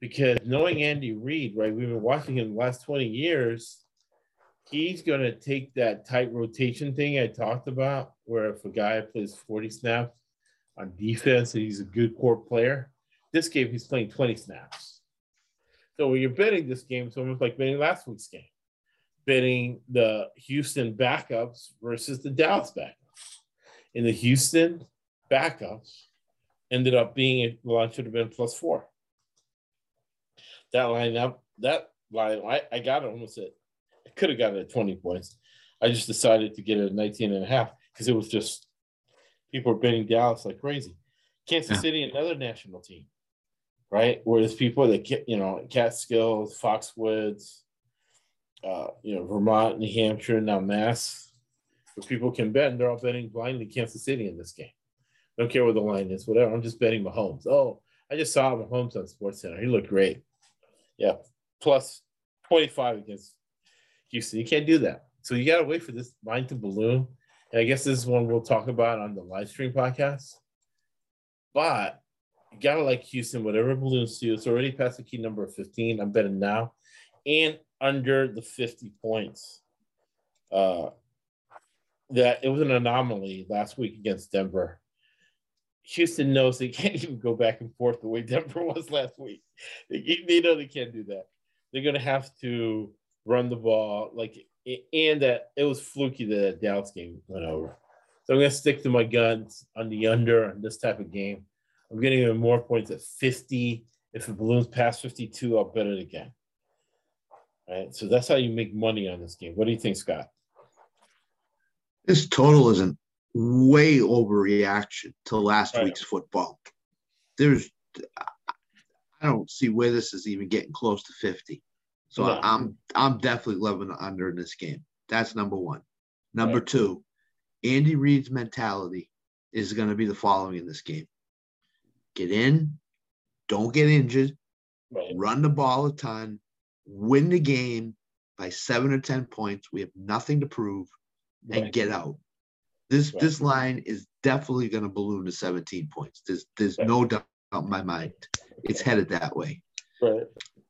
because knowing Andy Reid, right, we've been watching him the last twenty years, he's going to take that tight rotation thing I talked about where if a guy plays forty snaps on defense and he's a good core player, this game he's playing twenty snaps. So when you're betting this game, it's almost like betting last week's game, betting the Houston backups versus the Dallas backups. And the Houston backups ended up being, well, it should have been plus four. That line up, that line, I, I got it almost at, I could have got it at twenty points. I just decided to get it at nineteen and a half because it was just, people are betting Dallas like crazy. Kansas yeah. City, another national team, right? Where there's people that get, you know, Catskills, Foxwoods, uh, you know, Vermont, New Hampshire, now Mass, where people can bet and they're all betting blindly Kansas City in this game. I don't care where the line is, whatever. I'm just betting Mahomes. Oh, I just saw Mahomes on SportsCenter. He looked great. Yeah, plus twenty-five against Houston. You can't do that. So you got to wait for this line to balloon. And I guess this is one we'll talk about on the live stream podcast. But you got to like Houston, whatever balloons to you. It's already past the key number of fifteen. I'm betting now. And under the fifty points. Uh, that it was an anomaly last week against Denver. Houston knows they can't even go back and forth the way Denver was last week. They, they know they can't do that. They're going to have to run the ball, like, and that it was fluky that that Dallas game went over. So I'm going to stick to my guns on the under on this type of game. I'm getting even more points at fifty. If it balloons past fifty-two, I'll bet it again. All right. So that's how you make money on this game. What do you think, Scott? This total isn't way overreaction to last right. week's football. There's, I don't see where this is even getting close to fifty. So no. I'm I'm definitely loving the under in this game. That's number one. Number right. two, Andy Reid's mentality is going to be the following in this game: get in, don't get injured, right. run the ball a ton, win the game by seven or ten points. We have nothing to prove, right. and get out. This right. this line is definitely going to balloon to seventeen points. There's there's right. no doubt in my mind. It's headed that way. Right.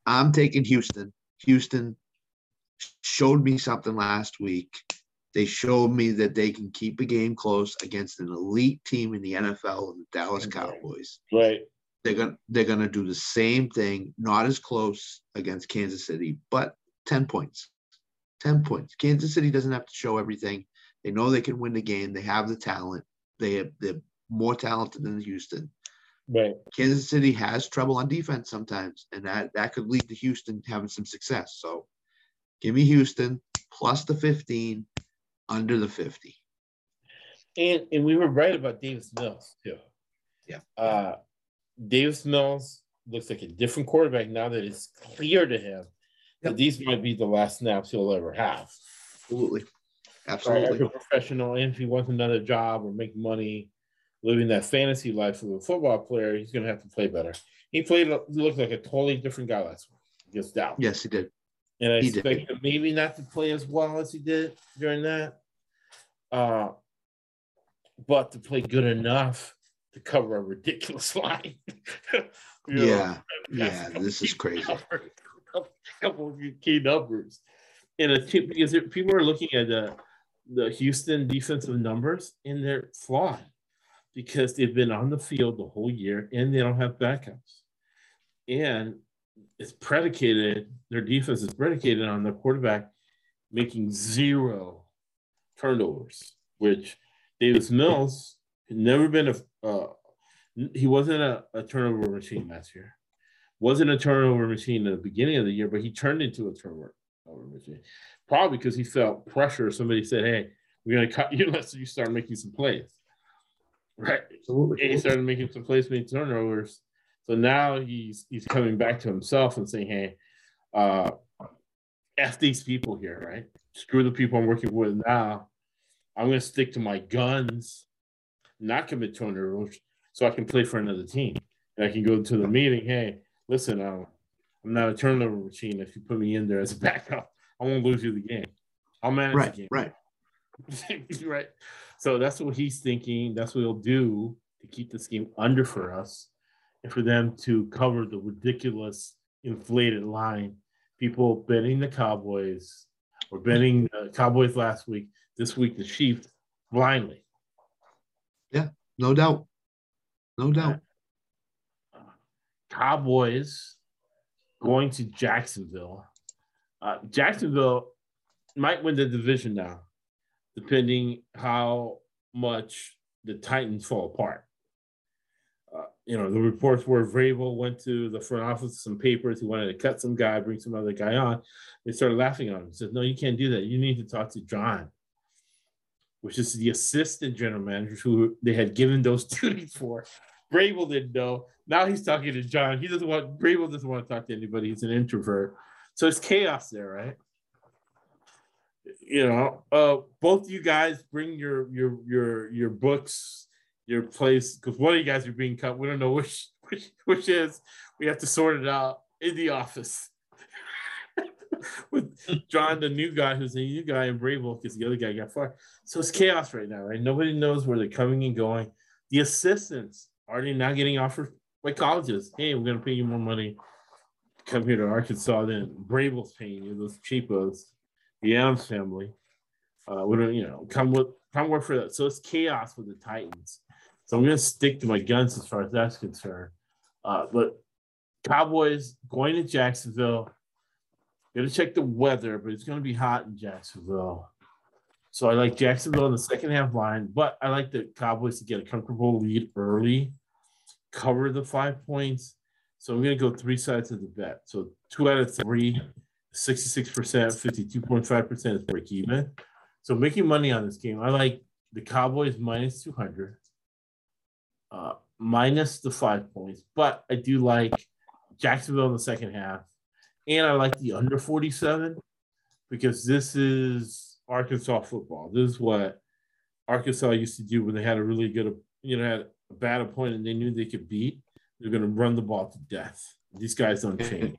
I'm taking Houston. Houston showed me something last week. They showed me that they can keep a game close against an elite team in the N F L, the Dallas Cowboys. Right. They're gonna they're gonna do the same thing, not as close against Kansas City, but ten points. Ten points. Kansas City doesn't have to show everything. They know they can win the game. They have the talent. They have, they're more talented than Houston. Right. Kansas City has trouble on defense sometimes, and that, that could lead to Houston having some success. So give me Houston plus the fifteen, under the fifty. And and we were right about Davis Mills, too. Yeah. Uh, Davis Mills looks like a different quarterback now that it's clear to him yep. that these might be the last snaps he'll ever have. Absolutely. Absolutely. Like a professional, and if he wants another job or make money living that fantasy life of a football player, he's going to have to play better. He played, he looked like a totally different guy last week against Dallas. Yes, he did. And I he expect him maybe not to play as well as he did during that, uh, but to play good enough to cover a ridiculous line. yeah, know, yeah, this is crazy. Numbers, a couple of key numbers. And it's because people are looking at the, the Houston defensive numbers, and they're flawed because they've been on the field the whole year, and they don't have backups. And it's predicated, their defense is predicated on the quarterback making zero turnovers, which Davis Mills had never been a, uh, he wasn't a, a turnover machine last year. Wasn't a turnover machine at the beginning of the year, but he turned into a turnover machine. Probably because he felt pressure. Somebody said, hey, we're going to cut you unless you start making some plays. Right. Absolutely. And he started making some plays, making turnovers. So now he's he's coming back to himself and saying, hey, uh, F these people here, right? Screw the people I'm working with now. I'm going to stick to my guns, not commit turnovers, so I can play for another team. And I can go to the meeting, hey, listen, I'm, I'm not a turnover machine. If you put me in there as a backup, I won't lose you the game. I'll manage right, the game. Right, right. Right. So that's what he's thinking. That's what he'll do to keep this game under for us. And for them to cover the ridiculous inflated line, people betting the Cowboys or betting the Cowboys last week, this week the Chiefs blindly. Yeah, no doubt. No doubt. Uh, Cowboys going to Jacksonville. Uh, Jacksonville might win the division now, depending how much the Titans fall apart. Uh, you know, the reports were Vrabel went to the front office with some papers. He wanted to cut some guy, bring some other guy on. They started laughing at him. He said, no, you can't do that. You need to talk to John, which is the assistant general manager who they had given those duties for. Vrabel didn't know. Now he's talking to John. He doesn't want, Vrabel doesn't want to talk to anybody. He's an introvert. So it's chaos there, right? You know, uh, both you guys bring your, your, your, your books, your place, because one of you guys are being cut. We don't know which, which, which is. We have to sort it out in the office with John, the new guy, who's the new guy, and Vrabel, because the other guy got fired. So it's chaos right now, right? Nobody knows where they're coming and going. The assistants are they now getting offered by colleges? Hey, we're gonna pay you more money. Come here to Arkansas. Then Vrabel's paying you those cheapos. The Adams family. Uh, we don't, you know, come with, come work for that. So it's chaos with the Titans. So I'm going to stick to my guns as far as that's concerned. Uh, but Cowboys going to Jacksonville. Going to check the weather, but it's going to be hot in Jacksonville. So I like Jacksonville in the second half line, but I like the Cowboys to get a comfortable lead early, cover the five points. So I'm going to go three sides of the bet. So two out of three, sixty-six percent, fifty-two point five percent is break even. So making money on this game, I like the Cowboys minus two hundred. Uh, minus the five points, but I do like Jacksonville in the second half, and I like the under forty-seven because this is Arkansas football. This is what Arkansas used to do when they had a really good, you know, had a bad opponent they knew they could beat. They're going to run the ball to death. These guys don't change.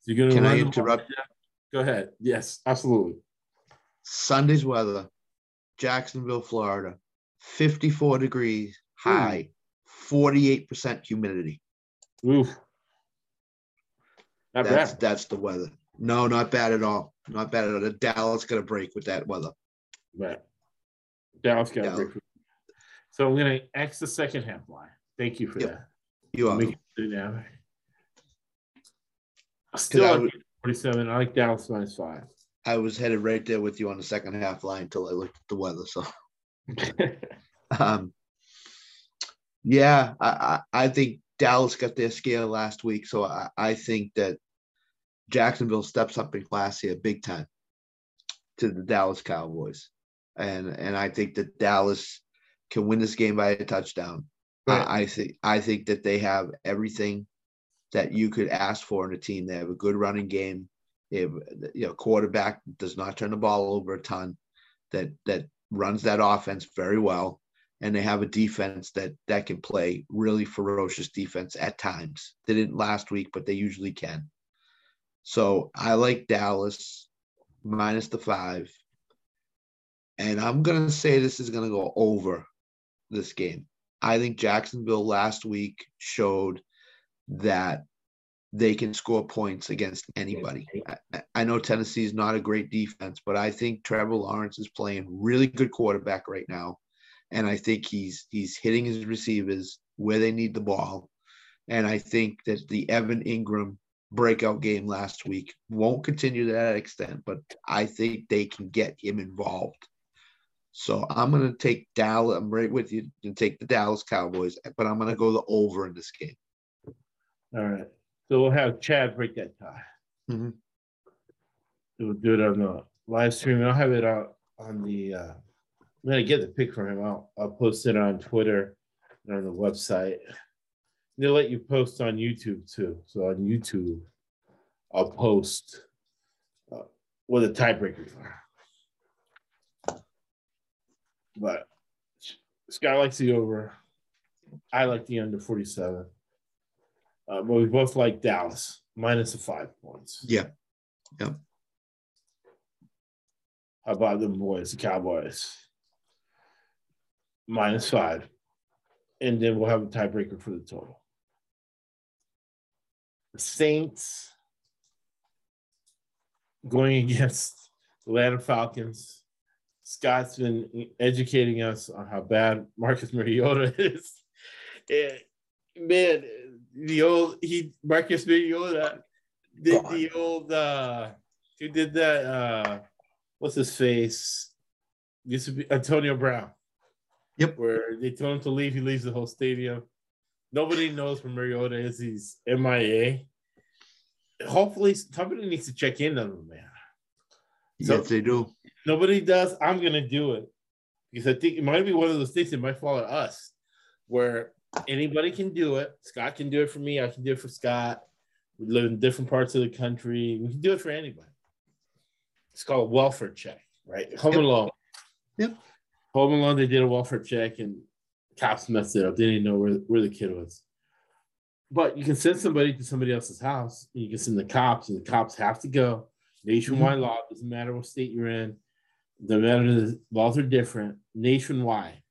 So you're going to Can run I interrupt? The ball to death. Go ahead. Yes, absolutely. Sunday's weather, Jacksonville, Florida, fifty-four degrees high. Hmm. forty-eight percent humidity. Oof. Not that's, bad. That's the weather. No, not bad at all. Not bad at all. Dallas going to break with that weather. Right. Dallas got to break. So I'm going to X the second half line. Thank you for yep. that. You are. Now. Still I would, forty-seven. I like Dallas minus five. I was headed right there with you on the second half line until I looked at the weather. So, um, Yeah, I, I think Dallas got their scale last week, so I, I think that Jacksonville steps up in class here big time to the Dallas Cowboys. And and I think that Dallas can win this game by a touchdown. Right. I, I, think, I think that they have everything that you could ask for in a team. They have a good running game. They have, you know, quarterback does not turn the ball over a ton, that that runs that offense very well. And they have a defense that that can play really ferocious defense at times. They didn't last week, but they usually can. So I like Dallas minus the five. And I'm going to say this is going to go over this game. I think Jacksonville last week showed that they can score points against anybody. I, I know Tennessee is not a great defense, but I think Trevor Lawrence is playing really good quarterback right now. And I think he's he's hitting his receivers where they need the ball. And I think that the Evan Ingram breakout game last week won't continue to that extent, but I think they can get him involved. So I'm going to take Dallas. I'm right with you and take the Dallas Cowboys, but I'm going to go the over in this game. All right. So we'll have Chad break that tie. Mm-hmm. We'll do it on the live stream. I'll have it out on the uh, – I'm going to get the pic from him. I'll, I'll post it on Twitter and on the website. They'll let you post on YouTube too. So on YouTube, I'll post uh, what the tiebreakers are. But Scott likes the over. I like the under forty-seven. Uh, but we both like Dallas, minus the five points. Yeah. Yeah. How about them boys, the Cowboys? Minus five. And then we'll have a tiebreaker for the total. The Saints going against the Atlanta Falcons. Scott's been educating us on how bad Marcus Mariota is. And man, the old he Marcus Mariota did God. the old uh, who did that? Uh, what's his face? Used to be Antonio Brown. Yep. Where they told him to leave, he leaves the whole stadium. Nobody knows where Mariota is. He's M I A. Hopefully, somebody needs to check in on him, man. So, yes, they do. Nobody does. I'm going to do it. Because I think it might be one of those things that might fall on us where anybody can do it. Scott can do it for me. I can do it for Scott. We live in different parts of the country. We can do it for anybody. It's called a welfare check, right? Home yep. Alone. Yep. Home Alone, they did a welfare check, and cops messed it up. They didn't know where, where the kid was. But you can send somebody to somebody else's house, and you can send the cops, and the cops have to go. Nationwide mm-hmm. law, doesn't matter what state you're in. No matter the laws are different, nationwide.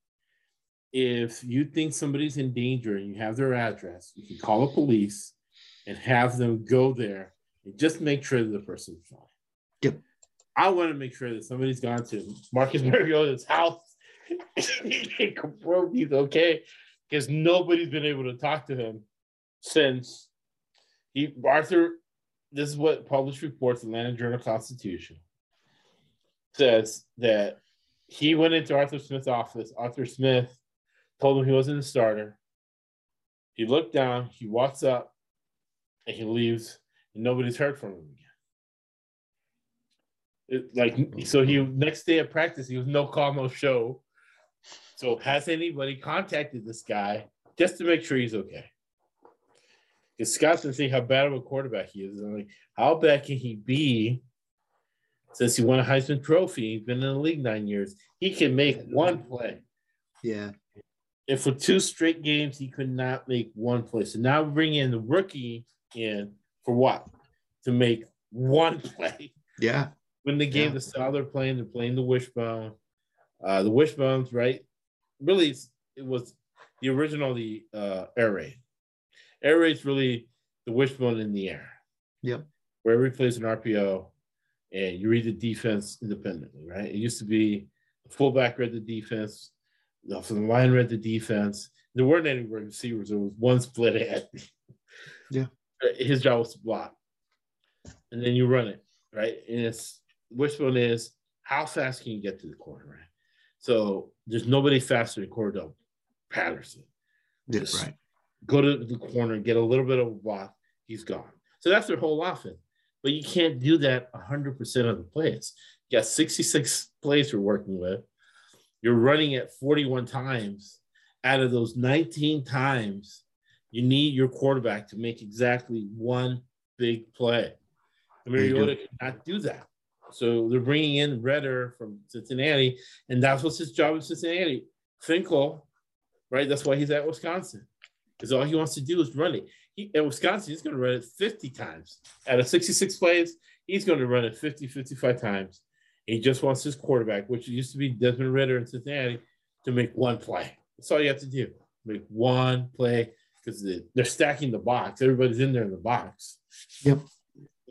If you think somebody's in danger and you have their address, you can call the police and have them go there and just make sure that the person's fine. Yep. I want to make sure that somebody's gone to Marcus Mariota's house. He's okay, because nobody's been able to talk to him since he Arthur. This is what published reports, Atlanta Journal-Constitution, says that he went into Arthur Smith's office. Arthur Smith told him he wasn't a starter. He looked down, he walks up, and he leaves, and nobody's heard from him again. It, like so he next day at practice he was no call, no show. So has anybody contacted this guy just to make sure he's okay? Because Scott's been seeing how bad of a quarterback he is. I'm like, how bad can he be since he won a Heisman Trophy? He's been in the league nine years. He can make one play. Yeah. And for two straight games, he could not make one play. So now we bring in the rookie in for what? To make one play. Yeah. When they gave yeah. the style they're playing, they're playing the wishbone. Uh, the wishbones, right? Really, it was the original, the uh, air raid. Air raid's really the wishbone in the air. Yep. Where everybody plays an R P O and you read the defense independently, right? It used to be the fullback read the defense, the offensive line read the defense. There weren't any receivers. There was one split head. Yeah. His job was to block. And then you run it, right? And it's wishbone is how fast can you get to the corner, right? So there's nobody faster than Cordell Patterson. That's right. Go to the corner, get a little bit of a block, he's gone. So that's their whole offense. But you can't do that one hundred percent of the plays. You got sixty-six plays you're working with. You're running it forty-one times. Out of those nineteen times, you need your quarterback to make exactly one big play. I mean, Mariota cannot do that. So they're bringing in Redder from Cincinnati, and that's what's his job in Cincinnati. Finkel, right? That's why he's at Wisconsin, because all he wants to do is run it. He, in Wisconsin, he's going to run it fifty times. Out of sixty-six plays, he's going to run it fifty, fifty-five times. He just wants his quarterback, which used to be Desmond Ridder in Cincinnati, to make one play. That's all you have to do. Make one play because they're stacking the box. Everybody's in there in the box. Yep.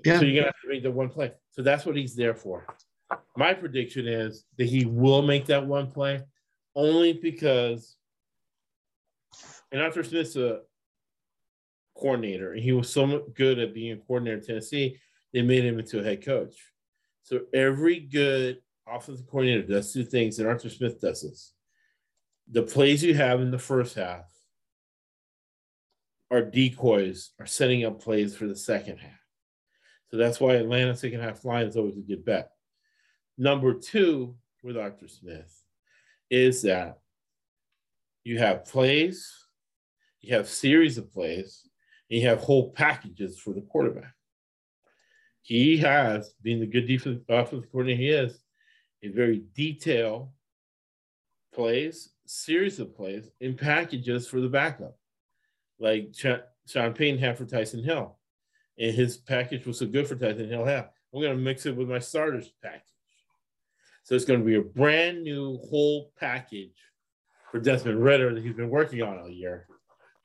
Yeah. So you're going to have to make the one play. So that's what he's there for. My prediction is that he will make that one play only because – and Arthur Smith's a coordinator, and he was so good at being a coordinator in Tennessee, they made him into a head coach. So every good offensive coordinator does two things, and Arthur Smith does this. The plays you have in the first half are decoys, are setting up plays for the second half. So that's why Atlanta's second half line is always a good bet. Number two with Arthur Smith is that you have plays, you have series of plays, and you have whole packages for the quarterback. He has, being the good defensive offensive coordinator he is, a very detailed plays, series of plays, and packages for the backup. Like Sean Payton had for Tyson Hill. And his package was so good for Tyson Hill. Yeah, I'm going to mix it with my starters package. So it's going to be a brand new whole package for Desmond Ridder that he's been working on all year.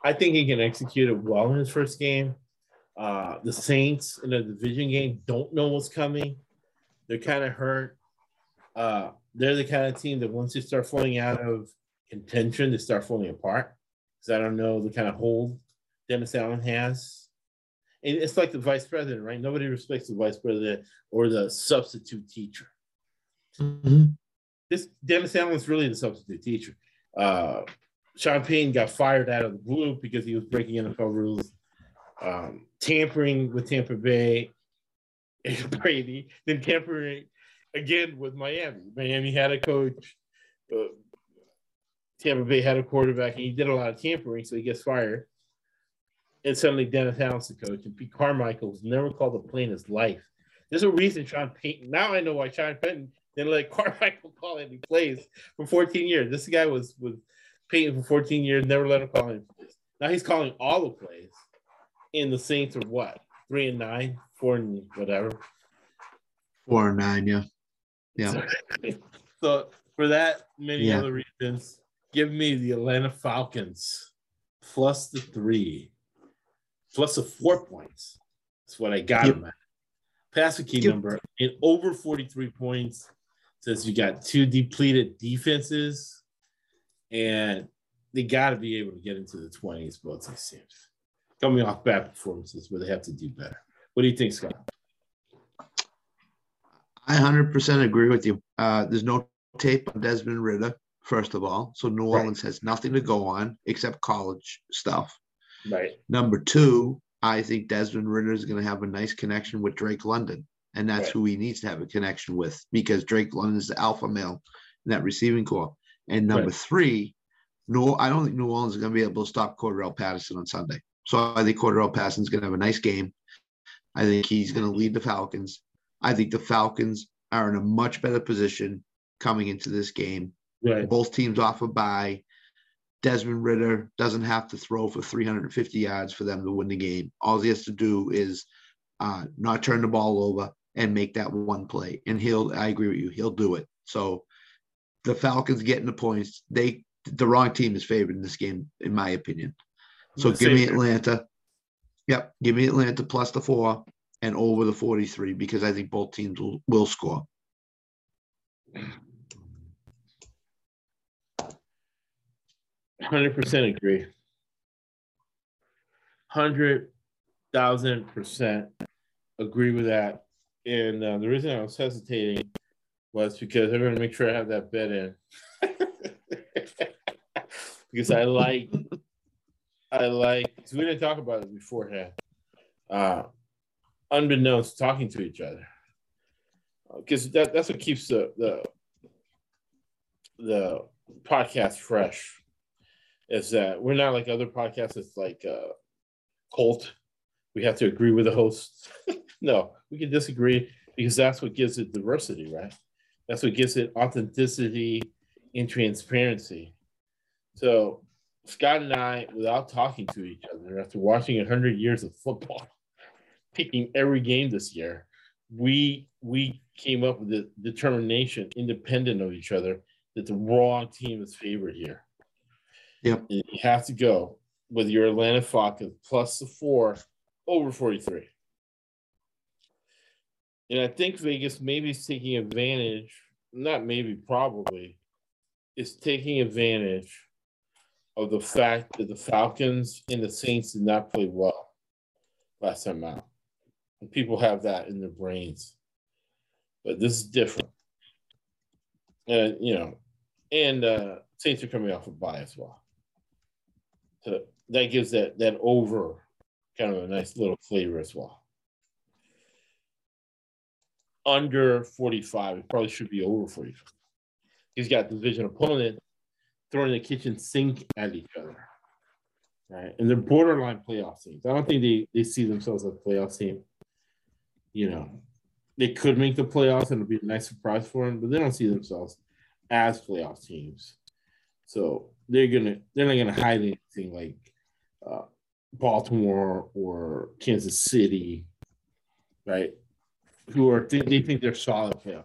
I think he can execute it well in his first game. Uh, the Saints in a division game don't know what's coming. They're kind of hurt. Uh, they're the kind of team that once they start falling out of contention, they start falling apart. Because I don't know the kind of hold Dennis Allen has. And it's like the vice president, right? Nobody respects the vice president or the substitute teacher. Mm-hmm. This Dennis Allen's really the substitute teacher. Uh, Sean Payton got fired out of the blue because he was breaking N F L rules, um, tampering with Tampa Bay and Brady, then tampering again with Miami. Miami had a coach. Uh, Tampa Bay had a quarterback, and he did a lot of tampering, so he gets fired. And suddenly Dennis Allen's the coach, and Pete Carmichael was never called a play in his life. There's a reason Sean Payton, now I know why Sean Payton didn't let Carmichael call any plays for fourteen years. This guy was with Payton for fourteen years, never let him call any plays. Now he's calling all the plays, and the Saints are what? Three and nine, four and whatever. Four and nine, yeah. Yeah. So for that, many yeah. other reasons, give me the Atlanta Falcons plus the three. Plus the four points. That's what I got yep. him at. Passing key yep. number and over forty-three points. Says you got two depleted defenses, and they got to be able to get into the twenties. Both these teams coming off bad performances where they have to do better. What do you think, Scott? I one hundred percent agree with you. Uh, there's no tape on Desmond Ridder, first of all. So New right. Orleans has nothing to go on except college stuff. Right. Number two, I think Desmond Ridder is going to have a nice connection with Drake London, and that's right. who he needs to have a connection with because Drake London is the alpha male in that receiving corps. And number right. three, no, I don't think New Orleans is going to be able to stop Cordell Patterson on Sunday. So I think Cordell Patterson is going to have a nice game. I think he's going to lead the Falcons. I think the Falcons are in a much better position coming into this game. Right. Both teams off a bye. Desmond Ridder doesn't have to throw for three hundred fifty yards for them to win the game. All he has to do is uh, not turn the ball over and make that one play. And he'll, I agree with you, he'll do it. So the Falcons getting the points. They, the wrong team is favored in this game, in my opinion. So give me Atlanta. Yep. Give me Atlanta plus the four and over the forty-three, because I think both teams will, will score. one hundred percent agree. one hundred thousand percent agree with that. And uh, the reason I was hesitating was because I wanted to make sure I have that bet in. Because I like, I like, because we didn't talk about it beforehand. Uh, unbeknownst talking to each other. Because that, that's what keeps the, the, the podcast fresh. Is that we're not like other podcasts. It's like uh, cult. We have to agree with the host. No, we can disagree because that's what gives it diversity, right? That's what gives it authenticity and transparency. So Scott and I, without talking to each other, after watching one hundred years of football, picking every game this year, we we came up with the determination, independent of each other, that the wrong team is favored here. Yep. And you have to go with your Atlanta Falcons plus the four over forty-three. And I think Vegas maybe is taking advantage, not maybe, probably, is taking advantage of the fact that the Falcons and the Saints did not play well last time out. And people have that in their brains. But this is different. And, you know, and uh, Saints are coming off a bye as well. So that gives that, that over kind of a nice little flavor as well. Under forty-five, it probably should be over forty-five. He's got division opponent throwing the kitchen sink at each other, right? And they're borderline playoff teams. I don't think they, they see themselves as a playoff team. You know, they could make the playoffs, and it'll be a nice surprise for them, but they don't see themselves as playoff teams. So they're gonna they're not gonna hide anything like uh, Baltimore or Kansas City, right? Who are th- they think they're solid playoff.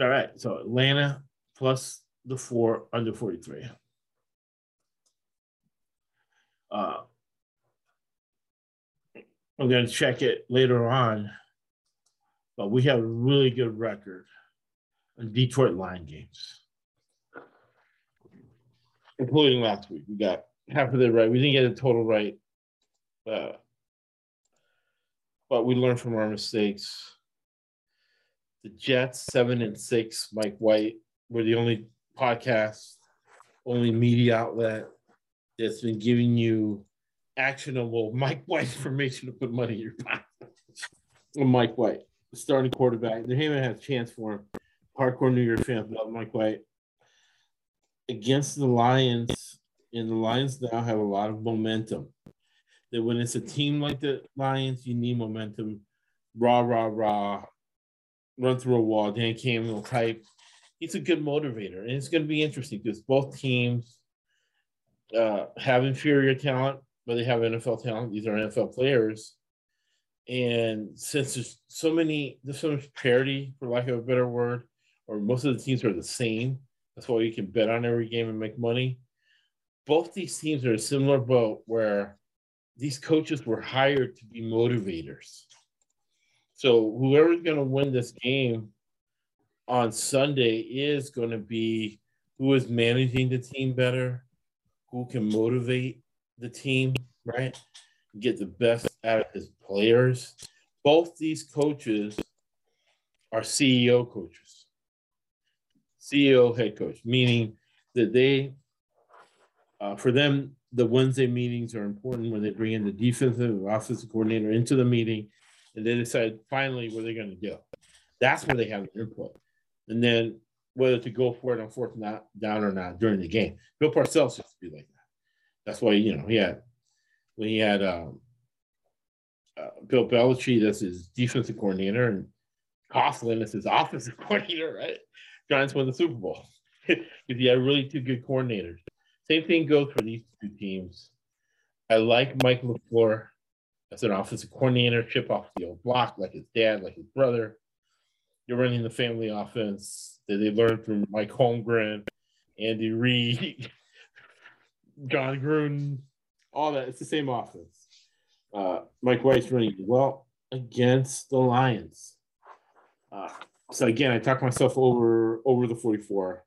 All right, so Atlanta plus the four under forty-three. Uh, I'm going to check it later on, but we have a really good record in Detroit line games, including last week. We got half of it right. We didn't get the total right, uh, but we learned from our mistakes. The Jets, seven and six, Mike White. We're the only podcast, only media outlet that's been giving you actionable Mike White information to put money in your pocket. Mike White, starting quarterback. They haven't had a chance for him. Hardcore New York fans love Mike White. Against the Lions, and the Lions now have a lot of momentum. That when it's a team like the Lions, you need momentum. Rah, rah, rah. Run through a wall, Dan Campbell type. He's a good motivator, and it's going to be interesting because both teams uh, have inferior talent, but they have N F L talent. These are N F L players, and since there's so many, there's so much parity, for lack of a better word, or most of the teams are the same. That's why you can bet on every game and make money. Both these teams are in a similar boat where these coaches were hired to be motivators. So whoever's going to win this game on Sunday is going to be who is managing the team better, who can motivate the team, right? Get the best out of his players. Both these coaches are C E O coaches, C E O head coach, meaning that they, uh, for them, the Wednesday meetings are important when they bring in the defensive and offensive coordinator into the meeting. And they decide finally where they're going to go. That's where they have an input. And then whether to go for it on fourth not, down or not during the game. Bill Parcells used to be like that. That's why, you know, he had, when he had um, uh, Bill Belichick as his defensive coordinator and Coughlin as his offensive coordinator, right? Giants won the Super Bowl because he had really two good coordinators. Same thing goes for these two teams. I like Mike LaFleur. That's an offensive coordinator, chip off the old block, like his dad, like his brother. You're running the family offense that they learned from Mike Holmgren, Andy Reid, John Gruden, all that. It's the same offense. Uh, Mike White's running well against the Lions. Uh, so, again, I talked myself over, over the forty-four.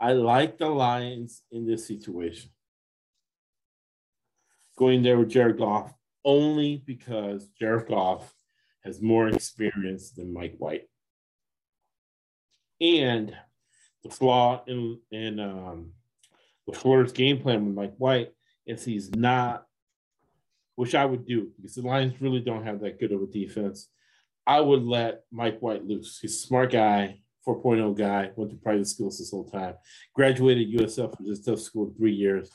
I like the Lions in this situation. Going there with Jared Goff. Only because Jared Goff has more experience than Mike White. And the flaw in, in um, LaFleur's game plan with Mike White is he's not, which I would do, because the Lions really don't have that good of a defense. I would let Mike White loose. He's a smart guy, four point oh guy, went to private schools this whole time, graduated U S F from this tough school in three years.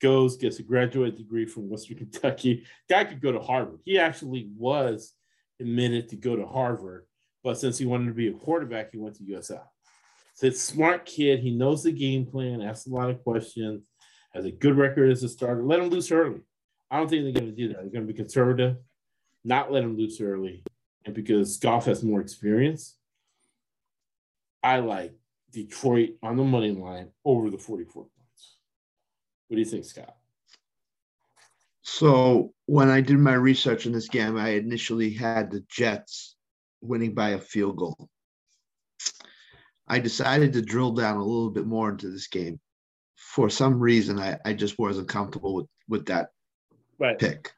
Goes, gets a graduate degree from Western Kentucky. Guy could go to Harvard. He actually was admitted to go to Harvard, but since he wanted to be a quarterback, he went to U S F. a smart kid. He knows the game plan, asks a lot of questions, has a good record as a starter. Let him loose early. I don't think they're going to do that. They're going to be conservative, not let him loose early. And because Goff has more experience, I like Detroit on the money line over the forty-four points. What do you think, Scott? So when I did my research in this game, I initially had the Jets winning by a field goal. I decided to drill down a little bit more into this game. For some reason, I, I just wasn't comfortable with, with that right. pick.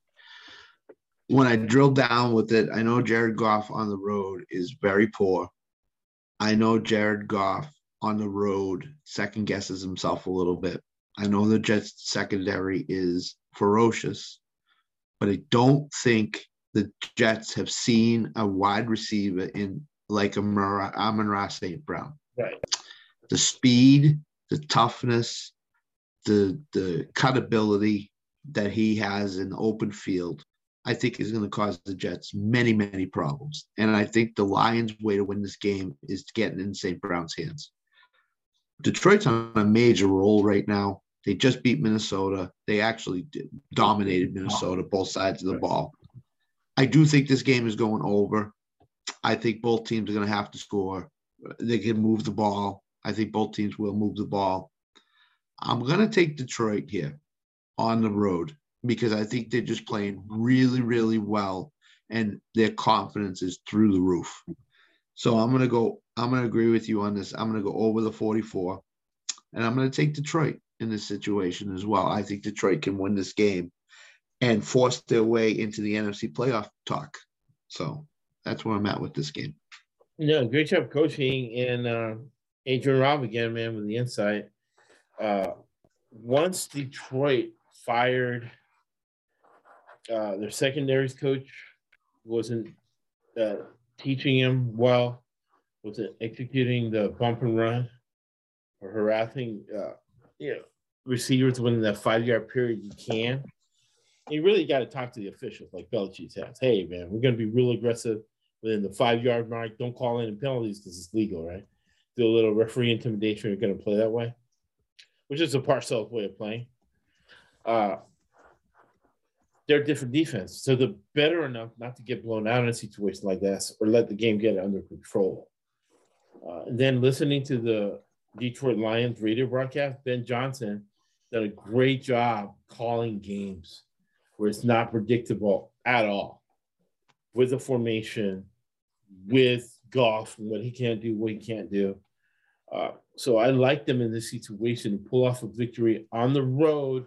When I drilled down with it, I know Jared Goff on the road is very poor. I know Jared Goff on the road second guesses himself a little bit. I know the Jets secondary is ferocious, but I don't think the Jets have seen a wide receiver in like Amon-Ra Saint Brown. Right. The speed, the toughness, the the cutability that he has in the open field, I think is going to cause the Jets many, many problems. And I think the Lions' way to win this game is to get it in Saint Brown's hands. Detroit's on a major roll right now. They just beat Minnesota. They actually did, dominated Minnesota, both sides of the ball. I do think this game is going over. I think both teams are going to have to score. They can move the ball. I think both teams will move the ball. I'm going to take Detroit here on the road, because I think they're just playing really, really well, and their confidence is through the roof. So I'm going to go – I'm going to agree with you on this. I'm going to go over the forty-four, and I'm going to take Detroit in this situation as well. I think Detroit can win this game and force their way into the N F C playoff talk. So that's where I'm at with this game. Yeah, great job coaching, and uh, Adrian Robb again, man, with the insight. Uh, once Detroit fired – Uh, their secondaries coach wasn't uh, teaching him well, wasn't executing the bump and run or harassing uh, you know, receivers when in that five-yard period you can. And you really got to talk to the officials like Belichick has. Hey, man, we're going to be real aggressive within the five-yard mark. Don't call in penalties because it's legal, right? Do a little referee intimidation. You're going to play that way, which is a Parcells way of playing. Uh They're a different defense, so they're better enough not to get blown out in a situation like that or let the game get under control. Uh, and then listening to the Detroit Lions radio broadcast, Ben Johnson did a great job calling games where it's not predictable at all with the formation, with Goff, what he can't do, what he can't do. Uh, so I like them in this situation to pull off a victory on the road,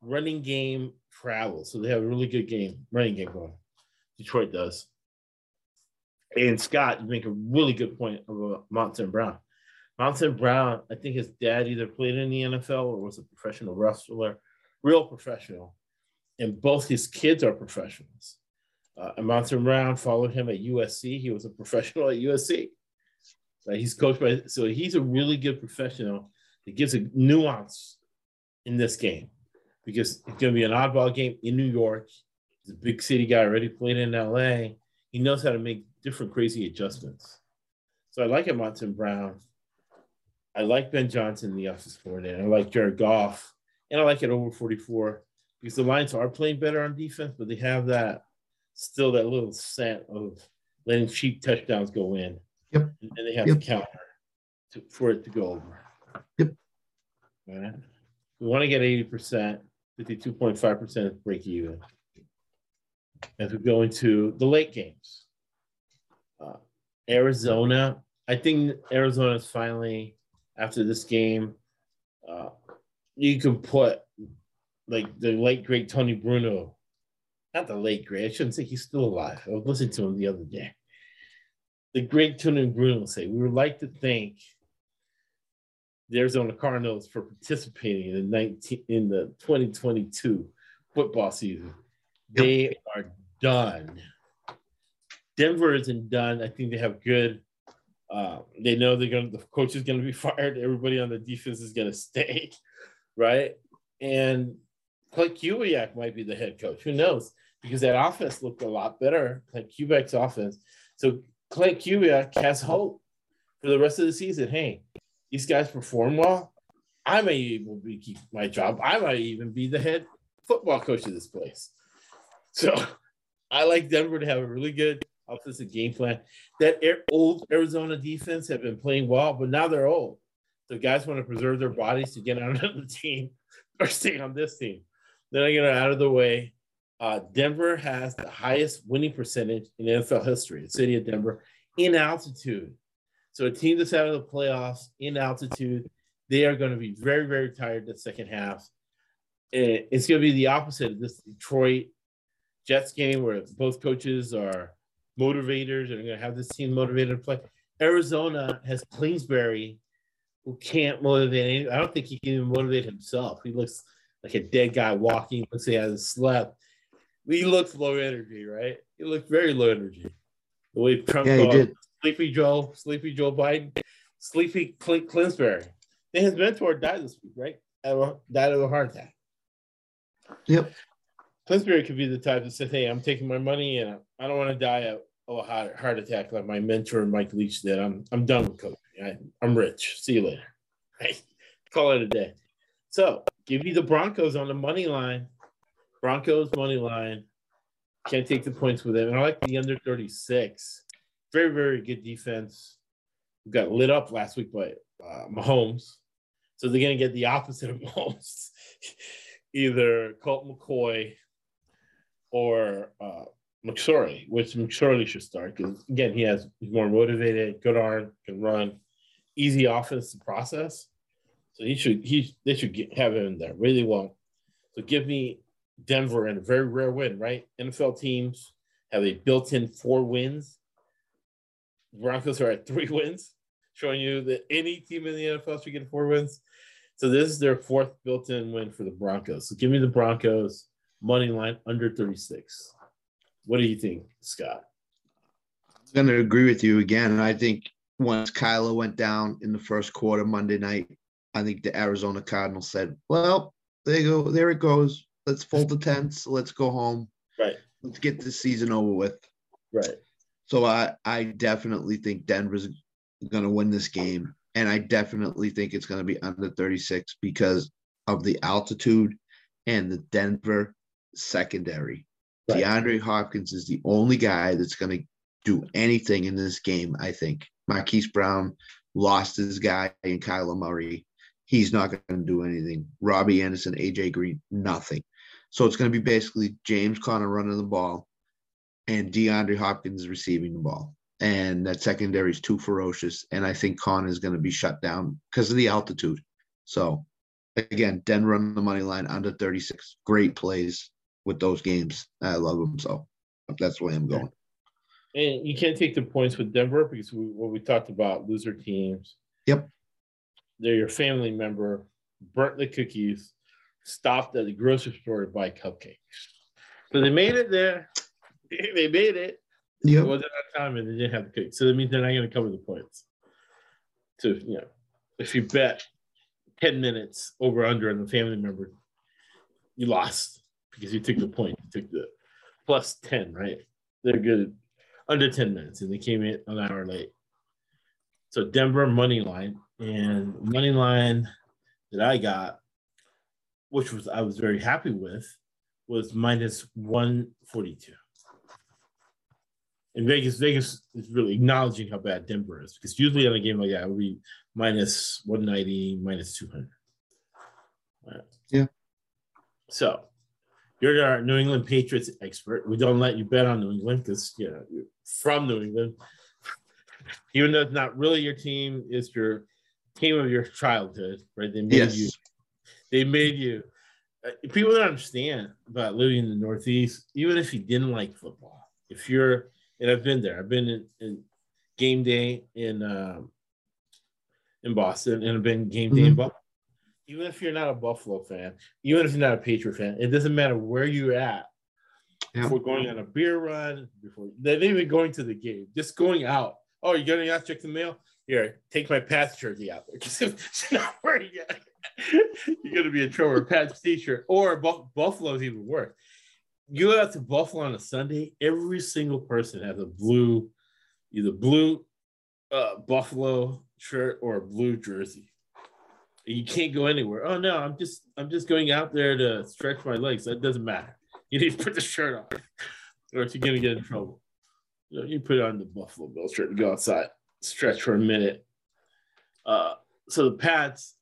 running game, travel. So they have a really good game, running game going. Detroit does. And Scott, you make a really good point about Amon-Ra Saint Brown. Amon-Ra Saint Brown, I think his dad either played in the N F L or was a professional wrestler, real professional. And both his kids are professionals. Uh, Amon-Ra Saint Brown followed him at U S C. He was a professional at U S C. Right? He's coached by, so he's a really good professional that gives a nuance in this game, because it's going to be an oddball game in New York. He's a big city guy, already played in L A. He knows how to make different crazy adjustments. So I like Amon-Ra Saint Brown. I like Ben Johnson, the office coordinator. I like Jared Goff. And I like it over forty-four because the Lions are playing better on defense, but they have that still that little scent of letting cheap touchdowns go in. Yep. And then they have yep. the counter to, for it to go over. Yep. All right. We want to get eighty percent. fifty-two point five percent of break even. As we go into the late games. Uh, Arizona, I think Arizona's finally, after this game, uh, you can put like the late, great Tony Bruno, not the late, great, I shouldn't say he's still alive. I was listening to him the other day. The great Tony Bruno say, we would like to thank the Arizona Cardinals for participating in the nineteen in the twenty twenty-two football season. They are done. Denver isn't done. I think they have good. Uh, they know they're going. The coach is going to be fired. Everybody on the defense is going to stay, right? And Clint Kubiak might be the head coach. Who knows? Because that offense looked a lot better. Clint Kubiak's offense. So Clint Kubiak has hope for the rest of the season. Hey. these guys perform well, I may even be, keep my job. I might even be the head football coach of this place. So I like Denver to have a really good offensive game plan. That old Arizona defense have been playing well, but now they're old. So guys want to preserve their bodies to get on another team or stay on this team. Then I get it out of the way. Uh, Denver has the highest winning percentage in N F L history, the city of Denver, in altitude. So a team that's out of the playoffs in altitude, they are going to be very, very tired the second half. It's going to be the opposite of this Detroit Jets game where both coaches are motivators and are going to have this team motivated to play. Arizona has Kingsbury, who can't motivate anyone. I don't think he can even motivate himself. He looks like a dead guy walking. He looks like he hasn't slept. He looks low energy, right? He looked very low energy. The way Trump yeah, called did. Sleepy Joe, Sleepy Joe Biden, Sleepy Clint Kingsbury. And his mentor died this week, right? Died of a heart attack. Yep. Kingsbury could be the type that says, hey, I'm taking my money and I don't want to die of a heart attack like my mentor, Mike Leach, did. I'm I'm done with coaching. I, I'm rich. See you later. Right? Call it a day. So give me the Broncos on the money line. Broncos money line, can't take the points with them. And I like the under thirty-six. Very, very good defense. We got lit up last week by uh, Mahomes. So they're going to get the opposite of Mahomes. Either Colt McCoy or uh, McSorley, which McSorley should start because, again, he has, he's more motivated, good arm, can run, easy offense to process. So he should he they should get, have him in there. Really well. So give me Denver and a very rare win, right? N F L teams have a built-in four wins. The Broncos are at three wins, showing you that any team in the N F L should get four wins. So this is their fourth built-in win for the Broncos. So give me the Broncos money line under thirty-six. What do you think, Scott? I'm going to agree with you again. I think once Kyler went down in the first quarter Monday night, I think the Arizona Cardinals said, well, there you go. There it goes. Let's fold the tents. Let's go home. Right. Let's get this season over with. Right. So I, I definitely think Denver's going to win this game. And I definitely think it's going to be under thirty-six because of the altitude and the Denver secondary. Right. DeAndre Hopkins is the only guy that's going to do anything in this game, I think. Marquise Brown lost his guy in Kyler Murray. He's not going to do anything. Robbie Anderson, A J Green, nothing. So it's going to be basically James Conner running the ball and DeAndre Hopkins receiving the ball. And that secondary is too ferocious. And I think Conner is going to be shut down because of the altitude. So, again, Denver on the money line under thirty-six. Great plays with those games. I love them. So that's the way I'm going. And you can't take the points with Denver because we, what we talked about, loser teams. Yep. They're your family member, burnt the cookies, stopped at the grocery store to buy cupcakes. So they made it there. They made it. Yep. It wasn't that time and they didn't have the cookies. So that means they're not going to cover the points. So, you know, if you bet ten minutes over under on the family member, you lost because you took the point. You took the plus ten, right? They're good under ten minutes and they came in an hour late. So Denver money line. And money line that I got, which was I was very happy with, was minus one forty-two. And Vegas, Vegas is really acknowledging how bad Denver is because usually on a game like that, it would be minus one ninety, minus two hundred. Right. Yeah. So you're our New England Patriots expert. We don't let you bet on New England because you know, you're from New England. Even though it's not really your team, it's your team of your childhood, right? They made yes. you. They made you. Uh, people don't understand about living in the Northeast, even if you didn't like football. If you're, and I've been there. I've been in, in game day in um, in Boston, and I've been game day mm-hmm. in Buffalo. Even if you're not a Buffalo fan, even if you're not a Patriot fan, it doesn't matter where you're at. Yeah. Before going on a beer run, before they're even going to the game, just going out. Oh, you're going to have to check the mail? Here, take my Pats jersey out there. Because if it's not wearing it, you're going to be in trouble. Pats t-shirt. Or bu- Buffalo's even worse. You go out to Buffalo on a Sunday, every single person has a blue, either blue uh, Buffalo shirt or a blue jersey. You can't go anywhere. Oh no, I'm just I'm just going out there to stretch my legs. That doesn't matter. You need to put the shirt on, or if you're gonna get in trouble. You know, you put on the Buffalo Bills shirt and go outside, stretch for a minute. Uh, so the Pats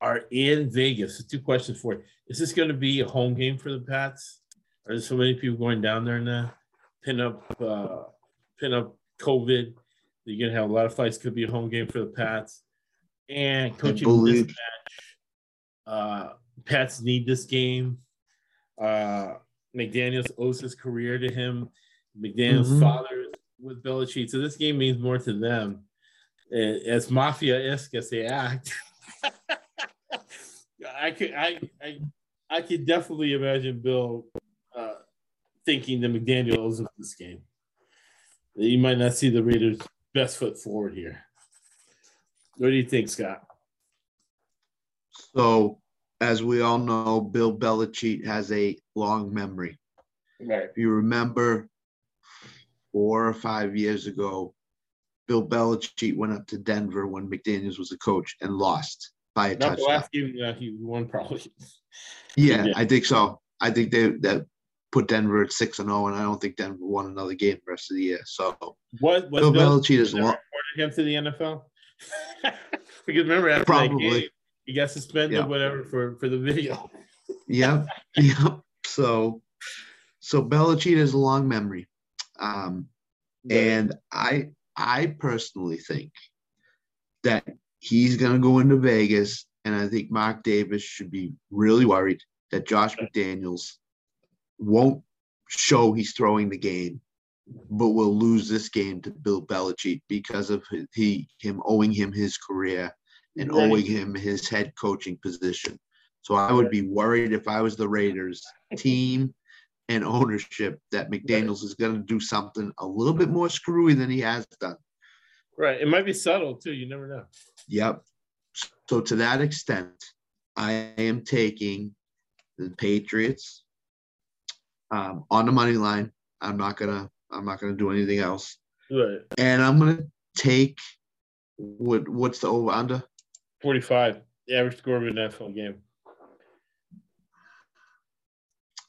are in Vegas. So two questions for you: is this going to be a home game for the Pats? Are there so many people going down there now? Pin up, uh, pin up COVID. You're gonna have a lot of fights. Could be a home game for the Pats. And coaching this match, uh, Pats need this game. Uh, McDaniels owes his career to him. McDaniels' mm-hmm. father with Belichick, so this game means more to them. As mafia-esque as they act, I could, I, I, I could definitely imagine Bill uh, thinking that McDaniels owes him this game. You might not see the Raiders' best foot forward here. What do you think, Scott? So, as we all know, Bill Belichick has a long memory. Right. If you remember, four or five years ago, Bill Belichick went up to Denver when McDaniels was the coach and lost by a Not touchdown. The last game, uh, he won probably. Yeah, yeah, I think so. I think they that put Denver at six and zero, and I don't think Denver won another game the rest of the year. So, what, what Bill, Bill Belichick is lost. Him to the N F L. Because remember, after Probably. that game, he got suspended, yep. whatever, for, for the video. yep, yep. So, so Belichick has a long memory, um, yeah. and I I personally think that he's going to go into Vegas, and I think Mark Davis should be really worried that Josh McDaniels won't show he's throwing the game, but will lose this game to Bill Belichick because of he him owing him his career and right. owing him his head coaching position. So I would be worried if I was the Raiders team and ownership that McDaniels right. is going to do something a little bit more screwy than he has done. Right. It might be subtle too. You never know. Yep. So to that extent, I am taking the Patriots um, on the money line. I'm not going to, I'm not going to do anything else. Right. And I'm going to take what? What's the over-under? forty-five, the average score of an N F L game.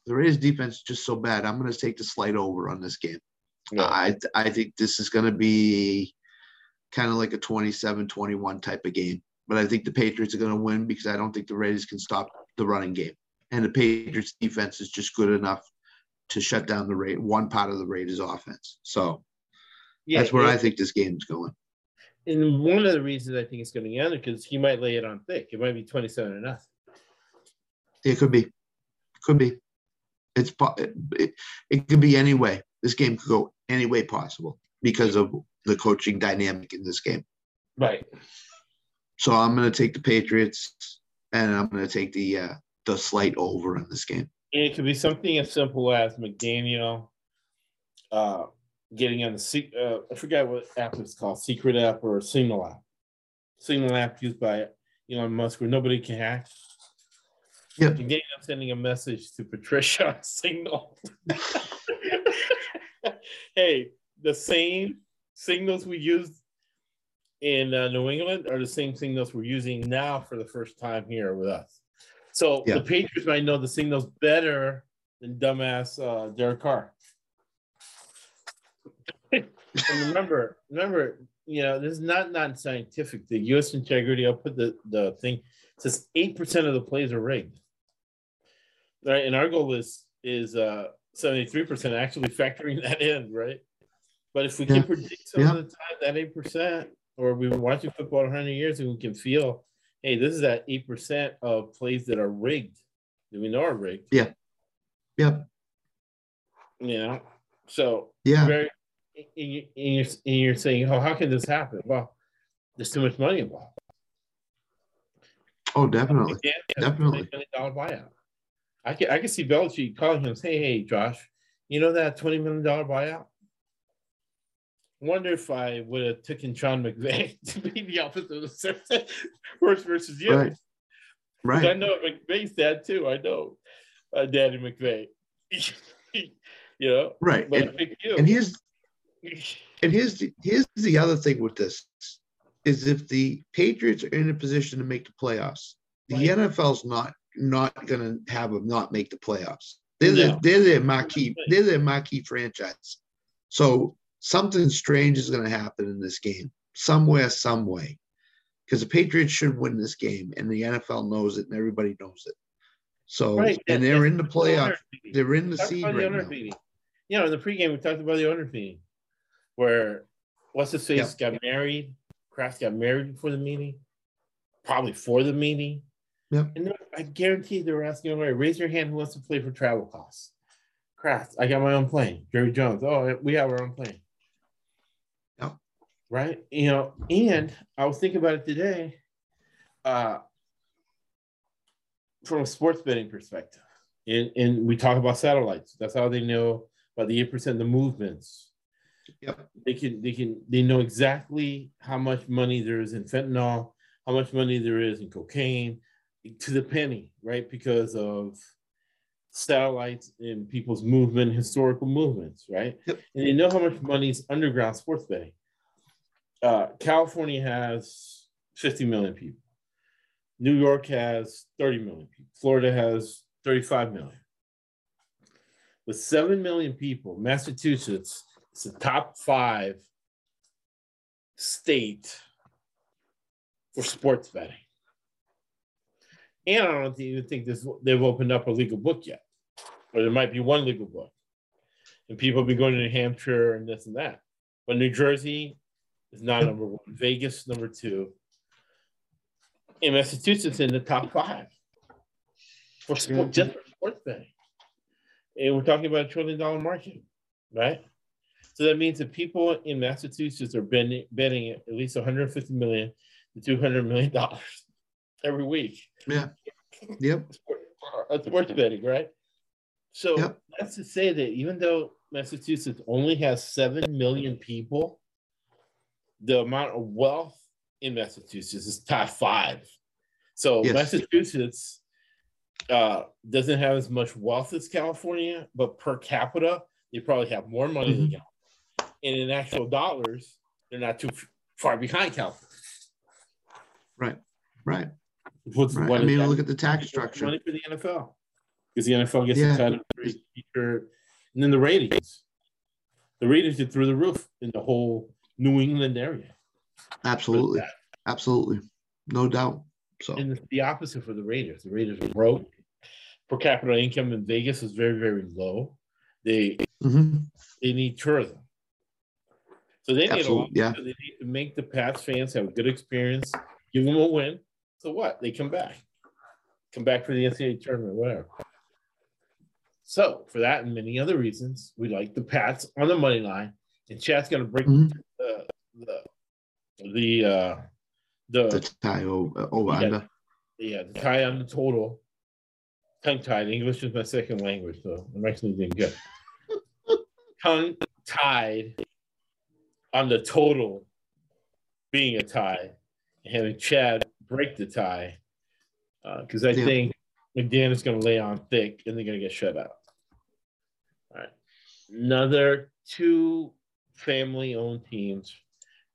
The Raiders' defense is just so bad. I'm going to take the slight over on this game. No. I I think this is going to be kind of like a twenty-seven twenty-one type of game. But I think the Patriots are going to win because I don't think the Raiders can stop the running game. And the Patriots' defense is just good enough to shut down the Raiders, one part of the Raiders' offense. So yeah, that's where I think this game's going. And one of the reasons I think it's going to be under because he might lay it on thick. It might be twenty-seven or nothing. It could be. Could be. It's it, it could be any way. This game could go any way possible because of the coaching dynamic in this game. Right. So I'm going to take the Patriots, and I'm going to take the uh, the slight over in this game. And it could be something as simple as McDaniel uh, getting on the uh, I forgot what app it's called, Secret App or Signal App, Signal App used by Elon Musk where nobody can hack. Yep. McDaniel sending a message to Patricia on Signal. Hey, the same signals we used in uh, New England are the same signals we're using now for the first time here with us. So yeah. The Patriots might know the signals better than dumbass uh, Derek Carr. And remember, remember, you know, this is not non-scientific. The U S Integrity, I'll put the, the thing, it says eight percent of the plays are rigged. Right? And our goal is, is uh, seventy-three percent, actually factoring that in, right? But if we yeah. can predict some yeah. of the time that eight percent, or we've been watching football one hundred years and we can feel, hey, this is that eight percent of plays that are rigged, that we know are rigged. Yeah. Yep. Yeah. You know, so yeah. very, and, you, and, you're, and you're saying, oh, how can this happen? Well, there's too much money involved. Oh, definitely. Definitely. twenty million dollars buyout. I can, I can see Belichick calling him and saying, hey, Josh, you know that twenty million dollars buyout? Wonder if I would have taken Sean McVay to be the offensive assistant first versus you. Right. right. I know McVay's dad too. I know uh, Daddy McVay. You know. Right. And, and here's And here's the, here's the other thing with this, is if the Patriots are in a position to make the playoffs, the right. N F L's not not going to have them not make the playoffs. They're, no. their, they're their marquee. They're their marquee franchise. So something strange is going to happen in this game somewhere, some way, because the Patriots should win this game, and the N F L knows it, and everybody knows it. So right. and they're in the playoff. They're in the seed right now. You know, in the pregame, we talked about the owner's meeting, where what's his face yep. got married. Kraft got married before the meeting, probably for the meeting. Yep. And I guarantee they were asking, all right, raise your hand who wants to play for travel costs. Kraft, I got my own plane. Jerry Jones, oh, we have our own plane. Yep. Right? You know, and I was thinking about it today uh, from a sports betting perspective. And, and we talk about satellites. That's how they know about the eight percent of the movements. Yep. They can they can they know exactly how much money there is in fentanyl, how much money there is in cocaine, to the penny, right? Because of satellites and people's movement, historical movements, right? Yep. And they know how much money is underground sports betting. Uh, California has fifty million people. New York has thirty million people. Florida has thirty-five million. With seven million people, Massachusetts, it's the top five state for sports betting. And I don't even think this, they've opened up a legal book yet. Or there might be one legal book. And people have been going to New Hampshire and this and that. But New Jersey is not number one. Vegas, number two. And Massachusetts in the top five for sport, just for sports betting. And we're talking about a trillion dollar market, right? So that means that people in Massachusetts are betting, betting at least one hundred fifty million dollars to two hundred million dollars every week. Yeah. Yep. That's sports betting, right? So yep. that's to say that even though Massachusetts only has seven million people, the amount of wealth in Massachusetts is top five. So yes. Massachusetts uh, doesn't have as much wealth as California, but per capita, they probably have more money mm-hmm. than California. And in actual dollars, they're not too far behind California. Right, right. What's, right. What I mean, look at the tax structure. Money for the N F L. Because the N F L gets yeah. the title. And then the ratings. The ratings are through the roof in the whole New England area. Absolutely. Absolutely. No doubt. So. And it's the opposite for the Raiders. The Raiders are broke. Per capita income in Vegas is very, very low. They, mm-hmm. they need tourism. So they need, Absolute, a lot. Yeah. So they need to make the Pats fans have a good experience, give them a win. So what? They come back. Come back for the N C double A tournament, whatever. So for that and many other reasons, we like the Pats on the money line. And Chad's going to break mm-hmm. the the the, uh, the the tie over, over yeah, under. Yeah, the tie on the total. Tongue-tied. English is my second language, so I'm actually doing good. Tongue-tied. On the total being a tie, and having Chad break the tie, because uh, I yeah. think McDaniels is going to lay on thick, and they're going to get shut out. All right. Another two family-owned teams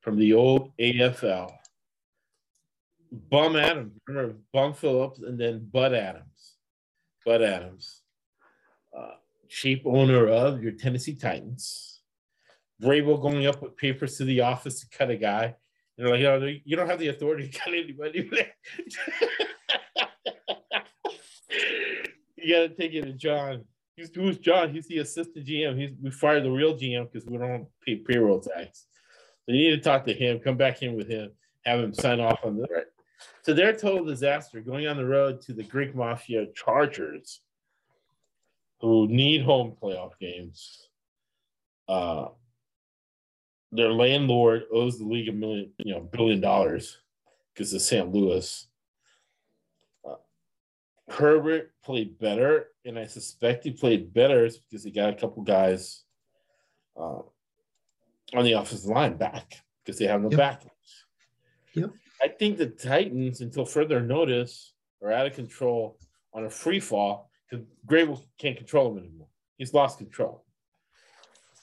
from the old A F L. Bum Adams. Remember Bum Phillips and then Bud Adams. Bud Adams. Uh, chief owner of your Tennessee Titans. Vrabel going up with papers to the office to cut a guy. And they're like, oh, you don't have the authority to cut anybody. You got to take it to John. He's, who's John? He's the assistant G M. He's, we fired the real G M because we don't pay payroll tax. So you need to talk to him, come back in with him, have him sign off on this. Right. So they're a total disaster going on the road to the Greek Mafia Chargers, who need home playoff games. Uh, Their landlord owes the league a million, you know, billion dollars because of Saint Louis. Uh, Herbert played better, and I suspect he played better because he got a couple guys uh, on the offensive line back because they have no yep. backups. Yep. I think the Titans, until further notice, are out of control on a free fall because Vrabel can't control them anymore. He's lost control.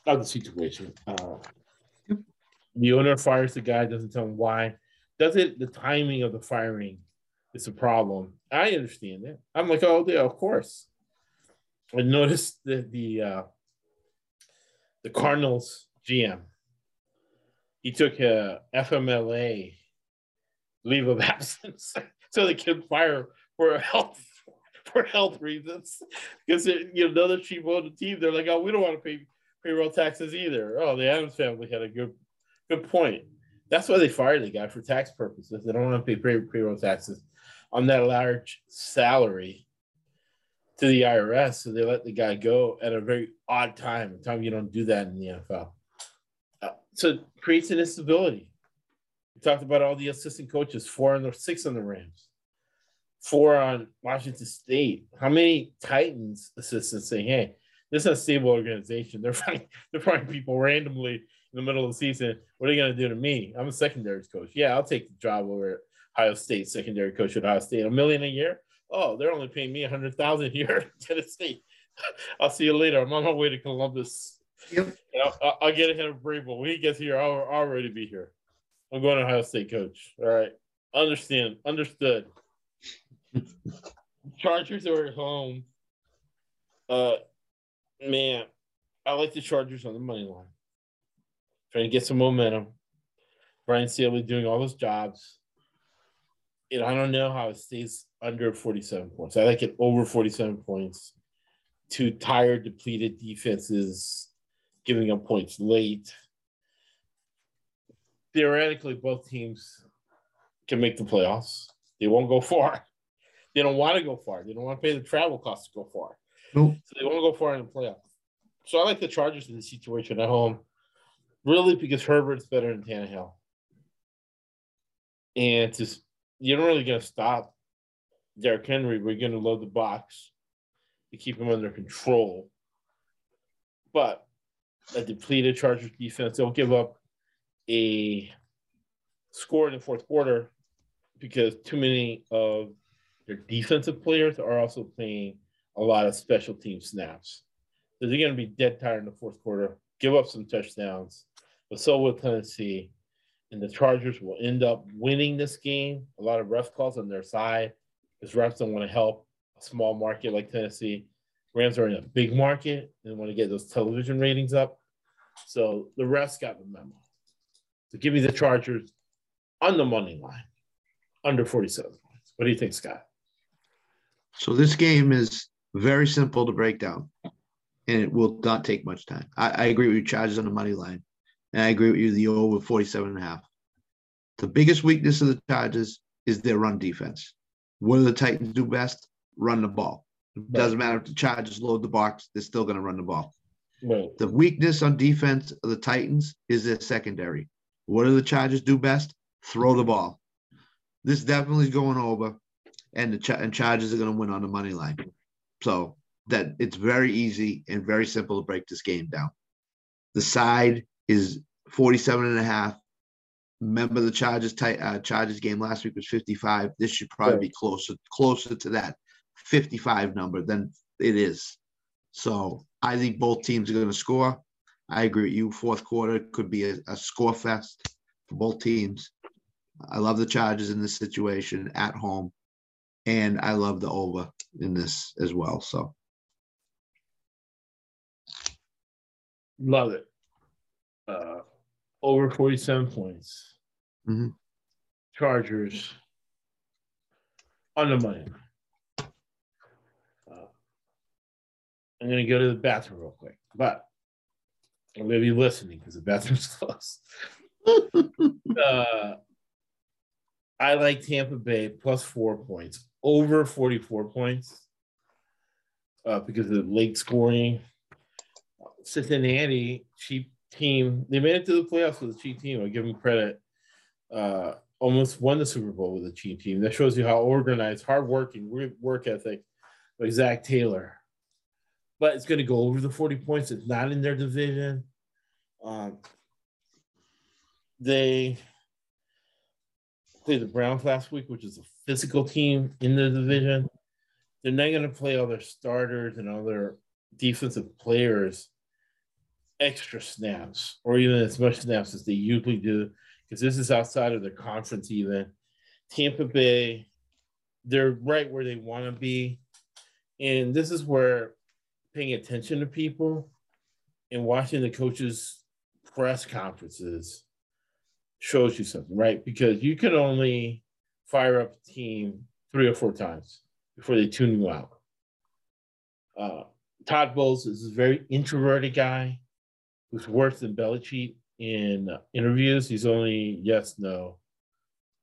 of the situation. Uh, the owner fires the guy, doesn't tell him why. Does it? The timing of the firing is a problem. I understand that. I'm like, oh, yeah, of course. I noticed that the uh, the Cardinals G M, he took a F M L A leave of absence so they could fire for health for health reasons, because you know another cheap on the team. They're like, oh, we don't want to pay payroll taxes either. Oh, the Adams family had a good good point. That's why they fired the guy, for tax purposes. They don't want to pay pay payroll taxes on that large salary to the I R S, so they let the guy go at a very odd time, a time you don't do that in the N F L. Uh, so it creates an instability. We talked about all the assistant coaches, four on the six on the Rams, four on Washington State. How many Titans assistants say, hey, this is a stable organization. They're finding, they're finding people randomly in the middle of the season. What are you going to do to me? I'm a secondary coach. Yeah, I'll take the job over Ohio State, secondary coach at Ohio State. A million a year? Oh, they're only paying me a hundred thousand here in Tennessee. I'll see you later. I'm on my way to Columbus. Yep. I'll, I'll get ahead of Vrabel. When he gets here, I'll, I'll already be here. I'm going to Ohio State, coach. All right. Understand. Understood. Chargers are at home. Uh, man, I like the Chargers on the money line. Trying to get some momentum. Brian Staley doing all those jobs. And I don't know how it stays under forty-seven points. I like it over forty-seven points. Two tired, depleted defenses, giving up points late. Theoretically, both teams can make the playoffs. They won't go far. They don't want to go far. They don't want to pay the travel costs to go far. Nope. So they won't go far in the playoffs. So I like the Chargers in this situation at home, really because Herbert's better than Tannehill. And to, you're not really going to stop Derrick Henry, we're going to load the box to keep him under control. But a depleted Chargers defense, they'll give up a score in the fourth quarter because too many of their defensive players are also playing a lot of special team snaps. So they're going to be dead tired in the fourth quarter, give up some touchdowns, but so will Tennessee. And the Chargers will end up winning this game. A lot of ref calls on their side. Because refs don't want to help a small market like Tennessee. Rams are in a big market and want to get those television ratings up. So the refs got the memo. So give me the Chargers on the money line, under forty-seven points. What do you think, Scott? So this game is very simple to break down, and it will not take much time. I, I agree with you, Chargers on the money line, and I agree with you, the over forty-seven and a half. The biggest weakness of the Chargers is their run defense. What do the Titans do best? Run the ball. It doesn't matter if the Chargers load the box. They're still going to run the ball. Right. The weakness on defense of the Titans is their secondary. What do the Chargers do best? Throw the ball. This definitely is going over, and the Ch- and Chargers are going to win on the money line. So that it's very easy and very simple to break this game down. The side is forty-seven and a half. Remember the Chargers tight, uh, Chargers game last week was fifty-five. This should probably be closer closer to that fifty-five number than it is. So I think both teams are going to score. I agree with you. Fourth quarter could be a, a score fest for both teams. I love the Chargers in this situation at home, and I love the over in this as well. So love it. Uh, Over forty-seven points. Mm-hmm. Chargers on the money. Uh, I'm going to go to the bathroom real quick, but I'm going to be listening because the bathroom's closed. uh, I like Tampa Bay plus four points, over forty-four points uh, because of the late scoring. Cincinnati, cheap team. They made it to the playoffs with a cheap team. I give them credit. Uh, almost won the Super Bowl with a cheap team. That shows you how organized, hardworking, work ethic like Zach Taylor. But it's going to go over the forty points. It's not in their division. Um, they played the Browns last week, which is a physical team in the division. They're not going to play all their starters and all their defensive players extra snaps or even as much snaps as they usually do, because this is outside of the conference even. Tampa Bay, they're right where they want to be. And this is where paying attention to people and watching the coaches' press conferences shows you something, right? Because you could only fire up a team three or four times before they tune you out. Uh, Todd Bowles is a very introverted guy who's worse than Belichick in uh, interviews. He's only yes, no,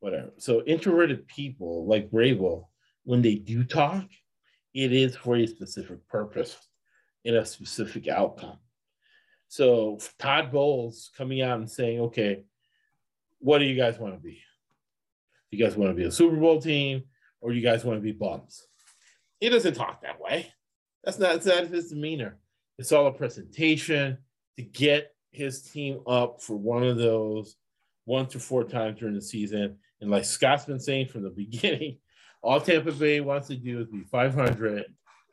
whatever. So introverted people like Vrabel, when they do talk, it is for a specific purpose and a specific outcome. So Todd Bowles coming out and saying, okay, what do you guys want to be? Do you guys want to be a Super Bowl team or do you guys want to be bums? He doesn't talk that way. That's not, that's not his demeanor. It's all a presentation to get his team up for one of those one to four times during the season. And like Scott's been saying from the beginning, all Tampa Bay wants to do is be five hundred,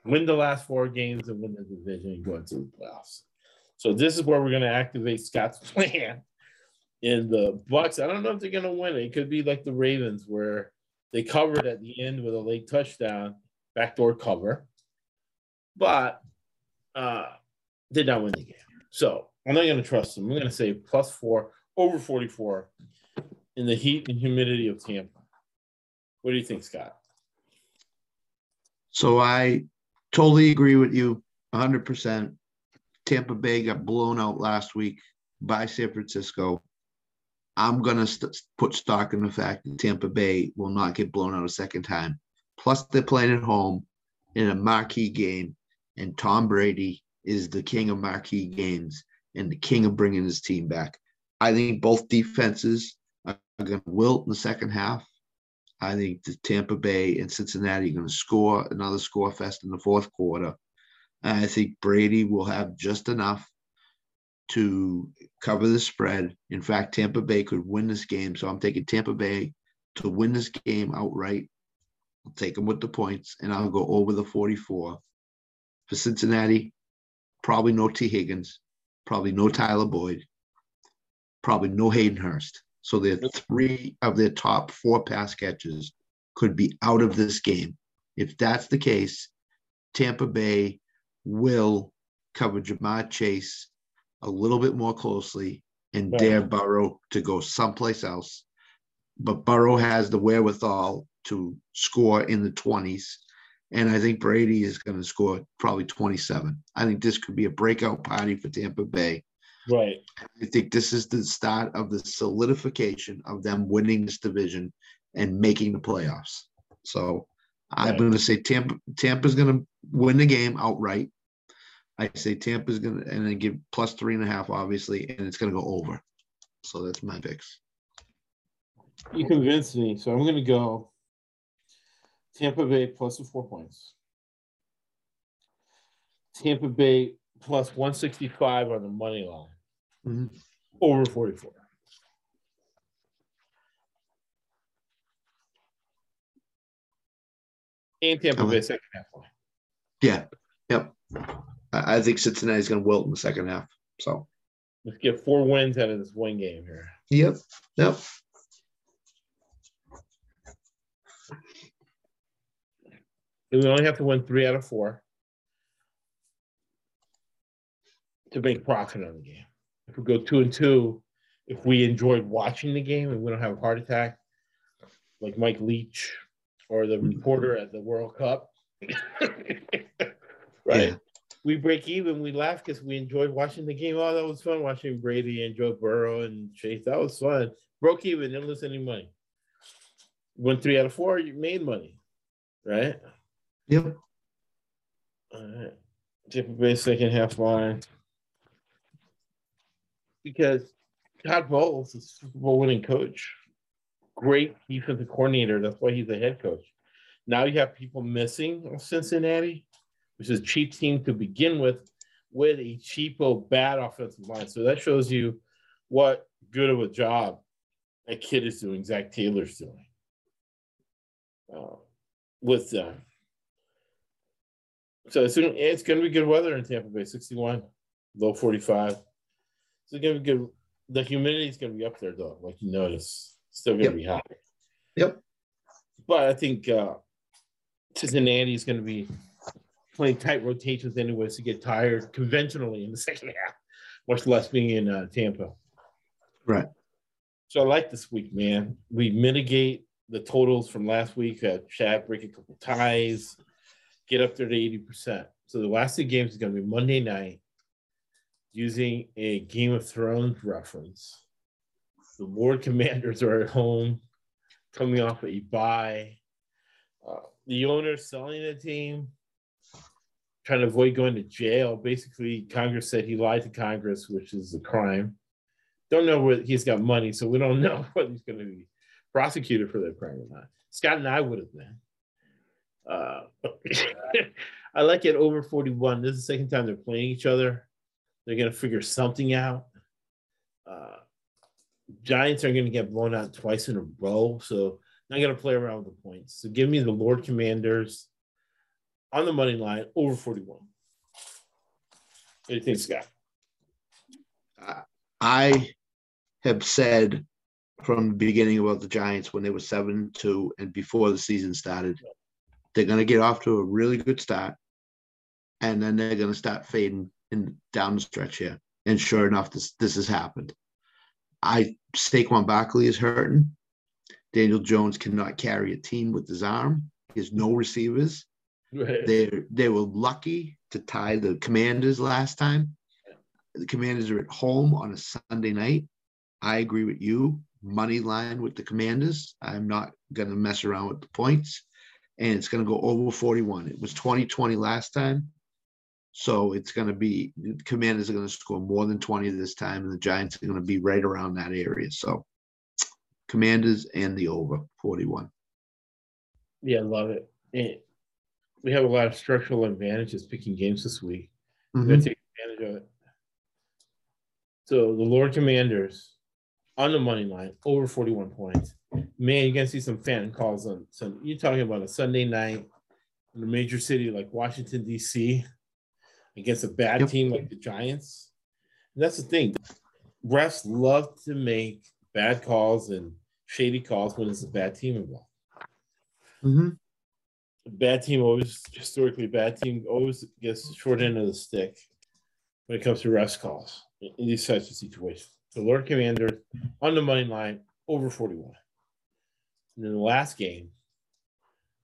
win the last four games, and win the division and go into the playoffs. So this is where we're going to activate Scott's plan. And the Bucs, I don't know if they're going to win it. It could be like the Ravens where they covered at the end with a late touchdown, backdoor cover. But uh, did not win the game. So I'm not going to trust them. I'm going to say plus four, over forty-four in the heat and humidity of Tampa. What do you think, Scott? So I totally agree with you one hundred percent. Tampa Bay got blown out last week by San Francisco. I'm going to st- put stock in the fact that Tampa Bay will not get blown out a second time. Plus, they're playing at home in a marquee game, and Tom Brady is the king of marquee games and the king of bringing his team back. I think both defenses are going to wilt in the second half. I think the Tampa Bay and Cincinnati are going to score another score fest in the fourth quarter. And I think Brady will have just enough to cover the spread. In fact, Tampa Bay could win this game. So I'm taking Tampa Bay to win this game outright. I'll take them with the points, and I'll go over the forty-four. For Cincinnati, probably no T. Higgins, probably no Tyler Boyd, probably no Hayden Hurst. So their three of their top four pass catches could be out of this game. If that's the case, Tampa Bay will cover Jamar Chase a little bit more closely and yeah. dare Burrow to go someplace else. But Burrow has the wherewithal to score in the twenties, and I think Brady is going to score probably twenty-seven. I think this could be a breakout party for Tampa Bay. Right. I think this is the start of the solidification of them winning this division and making the playoffs. So right. I'm going to say Tampa Tampa's going to win the game outright. I say Tampa's going to, and then give plus three and a half, obviously, and it's going to go over. So that's my picks. You convinced me, so I'm going to go Tampa Bay plus the four points. Tampa Bay plus one sixty-five on the money line. Mm-hmm. Over forty-four. And Tampa like, Bay second half line. Yeah. Yep. I, I think Cincinnati's going to wilt in the second half. So let's get four wins out of this one game here. Yep. Yep. We only have to win three out of four to make profit on the game. If we go two and two, if we enjoyed watching the game and we don't have a heart attack, like Mike Leach or the reporter at the World Cup, right? Yeah. We break even, we laugh because we enjoyed watching the game. Oh, that was fun watching Brady and Joe Burrow and Chase. That was fun. Broke even, didn't lose any money. Win three out of four, you made money, right? Yep. All right. Tampa Bay second half line. Because Todd Bowles is a Super Bowl winning coach. Great defensive coordinator. That's why he's a head coach. Now you have people missing Cincinnati, which is a cheap team to begin with, with a cheapo, bad offensive line. So that shows you what good of a job that kid is doing, Zach Taylor's doing. Uh, with uh, So it's, it's going to be good weather in Tampa Bay, sixty-one, low forty-five. it's gonna be good. The humidity is gonna be up there though. Like you notice, it's still gonna yep. be hot. Yep. But I think uh, Cincinnati is gonna be playing tight rotations anyways to get tired conventionally in the second half, much less being in uh, Tampa. Right. So I like this week, man. We mitigate the totals from last week. Uh, Chad break a couple ties, get up there to eighty percent. So the last two games is going to be Monday night, using a Game of Thrones reference. The Lord Commanders are at home, coming off a bye. Uh, the owner selling the team, trying to avoid going to jail. Basically, Congress said he lied to Congress, which is a crime. Don't know whether he's got money, so we don't know whether he's going to be prosecuted for that crime or not. Scott and I would have been. Uh, I like it over forty-one. This is the second time they're playing each other. They're going to figure something out. Uh, Giants are going to get blown out twice in a row, so not going to play around with the points. So give me the Lord Commanders on the money line over forty-one. What do you think, Scott? Uh, I... have said from the beginning about the Giants when they were seven and two and before the season started, they're going to get off to a really good start, and then they're going to start fading in, down the stretch here. And sure enough, this this has happened. I Saquon Barkley is hurting. Daniel Jones cannot carry a team with his arm. He has no receivers. Right. They they were lucky to tie the Commanders last time. The Commanders are at home on a Sunday night. I agree with you. Money line with the Commanders. I'm not going to mess around with the points. And it's going to go over forty-one. It was twenty twenty last time. So it's going to be – the Commanders are going to score more than twenty this time, and the Giants are going to be right around that area. So Commanders and the over, forty-one. Yeah, I love it. And we have a lot of structural advantages picking games this week. Mm-hmm. We're going to take advantage of it. So the Lord Commanders on the money line, over forty-one points. Man, you're going to see some fan calls on Sunday. You're talking about a Sunday night in a major city like Washington, D C against a bad yep. team like the Giants. And that's the thing. Refs love to make bad calls and shady calls when it's a bad team involved. Mm-hmm. A bad team always, historically bad team, always gets the short end of the stick when it comes to refs calls in these types of situations. The Lord Commander on the money line, over forty-one. And then the last game,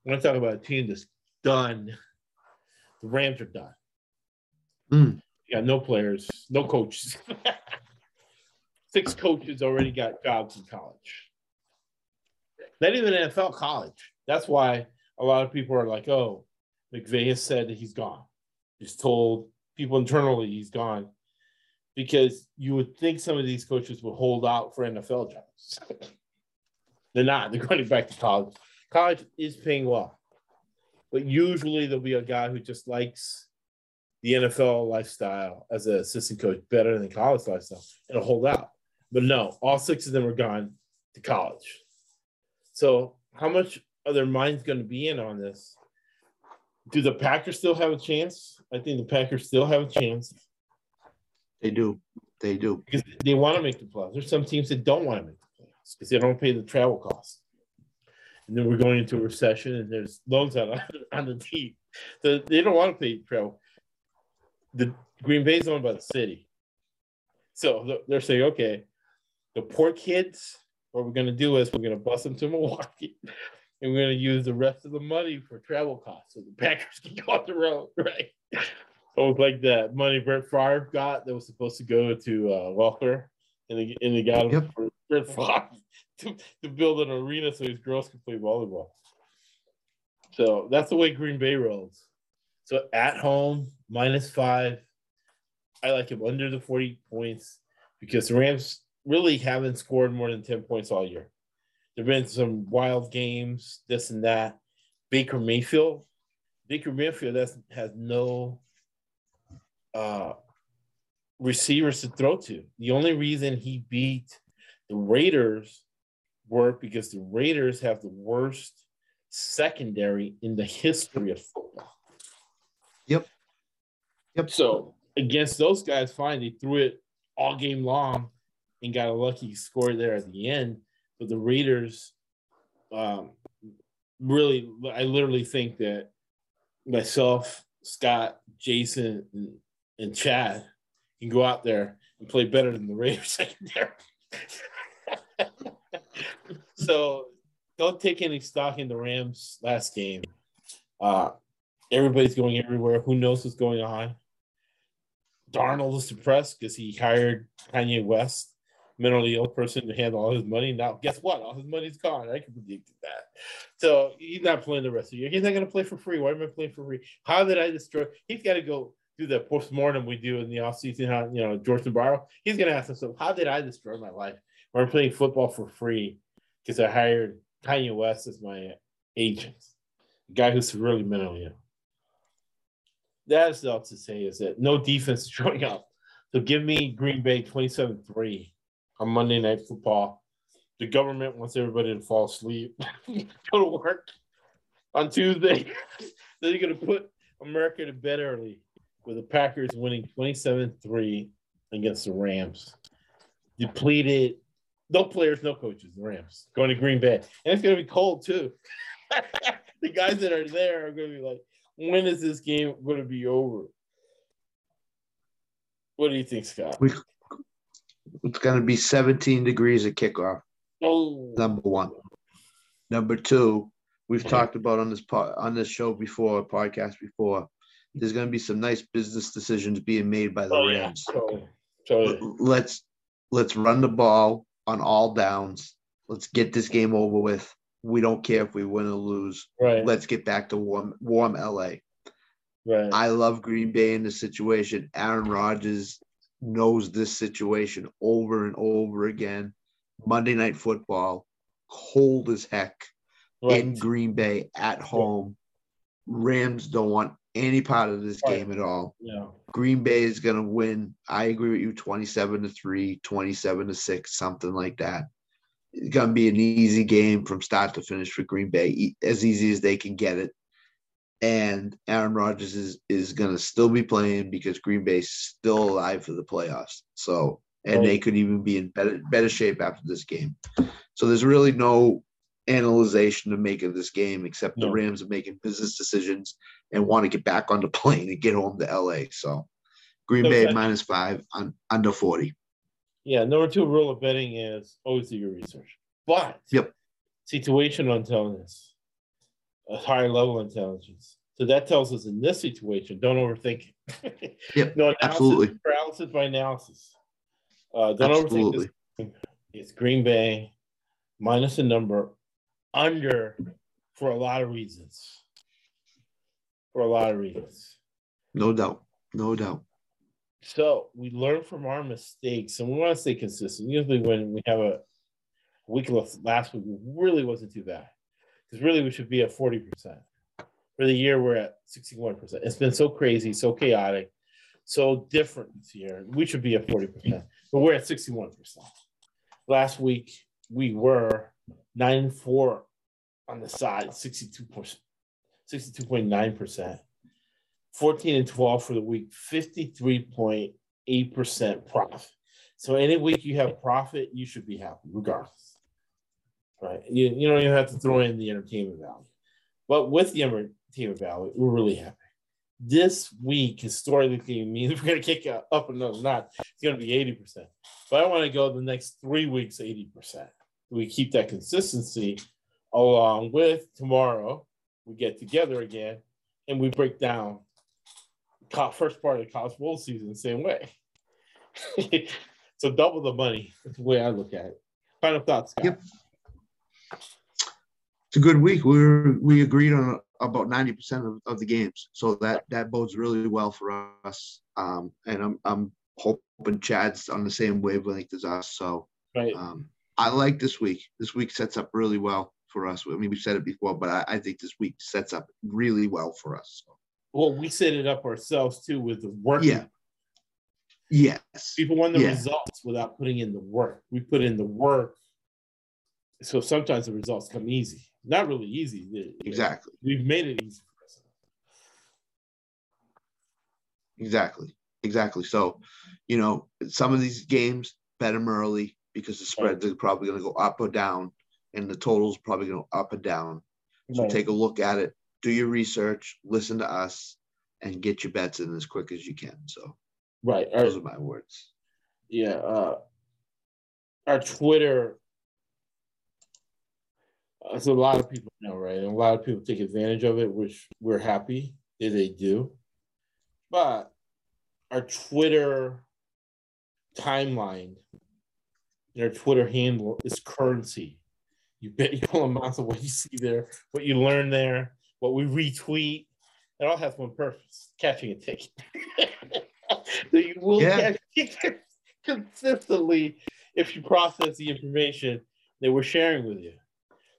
I want to talk about a team that's done. The Rams are done. Mm. You got no players, no coaches. Six coaches already got jobs in college. Not even N F L college. That's why a lot of people are like, oh, McVay has said that he's gone. He's told people internally he's gone. Because you would think some of these coaches would hold out for N F L jobs. They're not. They're going back to college. College is paying well. But usually there'll be a guy who just likes the N F L lifestyle as an assistant coach better than college lifestyle. It'll hold out. But no, all six of them are gone to college. So how much are their minds going to be in on this? Do the Packers still have a chance? I think the Packers still have a chance. They do. They do. Because they want to make the playoffs. There's some teams that don't want to make the playoffs because they don't pay the travel costs. And then we're going into a recession, and there's loans out on the team. So they don't want to pay travel. The Green Bay is owned by the city. So they're saying, okay, the poor kids, what we're going to do is we're going to bus them to Milwaukee, and we're going to use the rest of the money for travel costs so the Packers can go off the road, right? Oh, like that money Brett Favre got that was supposed to go to uh, Welker, and they, and they got him yep. for Brett Favre to, to build an arena so his girls could play volleyball. So that's the way Green Bay rolls. So at home, minus five. I like him under the forty points because the Rams really haven't scored more than ten points all year. There have been some wild games, this and that. Baker Mayfield. Baker Mayfield that's, has no... Uh, receivers to throw to. The only reason he beat the Raiders were because the Raiders have the worst secondary in the history of football. Yep. Yep. So against those guys, fine, they threw it all game long and got a lucky score there at the end. But the Raiders, um, really, I literally think that myself, Scott, Jason, and, and Chad can go out there and play better than the Raiders secondary. So don't take any stock in the Rams last game. Uh, everybody's going everywhere. Who knows what's going on? Darnold is depressed because he hired Kanye West, mentally ill person, to handle all his money. Now, guess what? All his money's gone. I can predict that. So he's not playing the rest of the year. He's not going to play for free. Why am I playing for free? How did I destroy? He's got to go do the postmortem we do in the offseason, you know, George DeBarro. He's going to ask himself, how did I destroy my life? Or I'm playing football for free because I hired Kanye West as my agent, a guy who's really mentally ill. That is all to say is that no defense is showing up. So give me Green Bay twenty-seven three on Monday Night Football. The government wants everybody to fall asleep, go to work on Tuesday. Then you're going to put America to bed early with the Packers winning twenty-seven three against the Rams. Depleted, no players, no coaches, the Rams going to Green Bay. And it's going to be cold, too. The guys that are there are going to be like, when is this game going to be over? What do you think, Scott? We, it's going to be seventeen degrees at kickoff. Oh, number one. Number two, we've mm-hmm. talked about on this po- on this show before, podcast before. There's going to be some nice business decisions being made by the oh, Rams. Yeah. Totally. Totally. Let's let's run the ball on all downs. Let's get this game over with. We don't care if we win or lose. Right. Let's get back to warm, warm L A. Right. I love Green Bay in this situation. Aaron Rodgers knows this situation over and over again. Monday Night Football, cold as heck, right, in Green Bay at home. Rams don't want any part of this right. game at all. Yeah. Green Bay is going to win. I agree with you, twenty-seven to three, twenty-seven to six, something like that. It's going to be an easy game from start to finish for Green Bay, as easy as they can get it. And Aaron Rodgers is, is going to still be playing because Green Bay's still alive for the playoffs. So, and they could even be in better, better shape after this game. So there's really no analyzation to make of this game, except no. the Rams are making business decisions and want to get back on the plane and get home to L A. So Green so Bay minus five on under forty. Yeah, number two rule of betting is always do your research. But yep. situational intelligence, a higher level intelligence. So that tells us in this situation, don't overthink it. Yep, no analysis, absolutely. Paralysis by analysis. Uh, don't absolutely. overthink this. It's Green Bay minus a number under for a lot of reasons. For a lot of reasons. No doubt. No doubt. So we learn from our mistakes, and we want to stay consistent. Usually when we have a week left, last week really wasn't too bad, because really we should be at forty percent. For the year, we're at sixty-one percent. It's been so crazy, so chaotic, so different this year. We should be at forty percent, but we're at sixty-one percent. Last week, we were nine and four on the side, sixty-two percent, sixty-two point nine percent. fourteen and twelve for the week, fifty-three point eight percent profit. So any week you have profit, you should be happy regardless. Right? You, you don't even have to throw in the entertainment value. But with the entertainment value, we're really happy. This week, historically, means we're going to kick up another notch. It's going to be eighty percent. But I want to go the next three weeks, eighty percent. We keep that consistency along with tomorrow. We get together again, and we break down first part of the college bowl season the same way. So double the money. That's the way I look at it. Final thoughts, Scott? Yep. It's a good week. We were, we agreed on about ninety percent of, of the games. So that, that bodes really well for us. Um, and I'm I'm hoping Chad's on the same wavelength as us. So right. um, I like this week. This week sets up really well for us. I mean, we've said it before, but I, I think this week sets up really well for us. So. Well, we set it up ourselves, too, with the work. Yeah. Yes. People won the yeah. results without putting in the work. We put in the work. So sometimes the results come easy. Not really easy. Exactly. We've made it easy for us. Exactly. Exactly. So, you know, some of these games, bet them early because the spreads are probably going to go up or down, and the total's probably going to go up and down. So right. Take a look at it, do your research, listen to us, and get your bets in as quick as you can. So, right, our, those are my words. Yeah, uh, our Twitter. As a lot of people know, right? And a lot of people take advantage of it, which we're happy that they do. But our Twitter timeline, their Twitter handle is currency. You bet you all amounts of what you see there, what you learn there, what we retweet. It all has one purpose, catching a ticket. So you will yeah. catch tickets consistently if you process the information that we're sharing with you.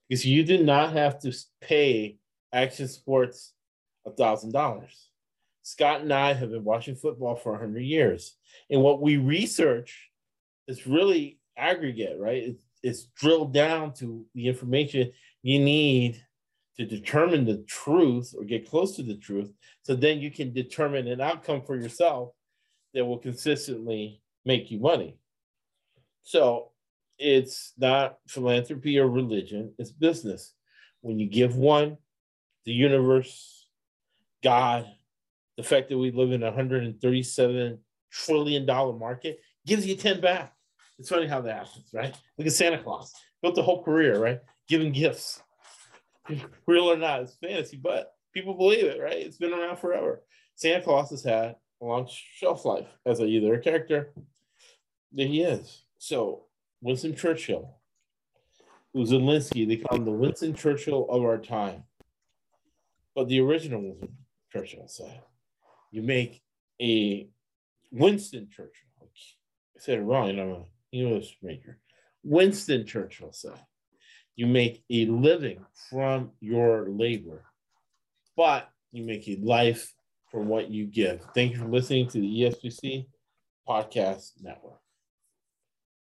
Because you did not have to pay Action Sports one thousand dollars. Scott and I have been watching football for one hundred years. And what we research is really aggregate, right? It's, it's drilled down to the information you need to determine the truth or get close to the truth. So then you can determine an outcome for yourself that will consistently make you money. So it's not philanthropy or religion, it's business. When you give one, the universe, God, the fact that we live in a one hundred thirty-seven trillion dollars market gives you ten back. It's funny how that happens, right? Look at Santa Claus, built the whole career, right? Giving gifts. Real or not, it's fantasy, but people believe it, right? It's been around forever. Santa Claus has had a long shelf life as a, either a character that he is. So, Winston Churchill, who's Zelensky, they call him the Winston Churchill of our time. But the original Winston Churchill said, you make a Winston Churchill. I said it wrong, and I'm an English major. Winston Churchill said, you make a living from your labor, but you make a life from what you give. Thank you for listening to the E S P C Podcast Network.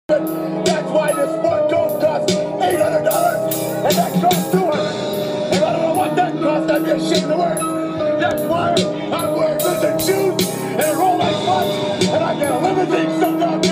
That's why this one cost us eight hundred dollars, and that cost two hundred dollars. And I don't know what that cost, I'm just ashamed to work. That's why I wear such a shoes and roll like mutts, and I get a limousine sometimes.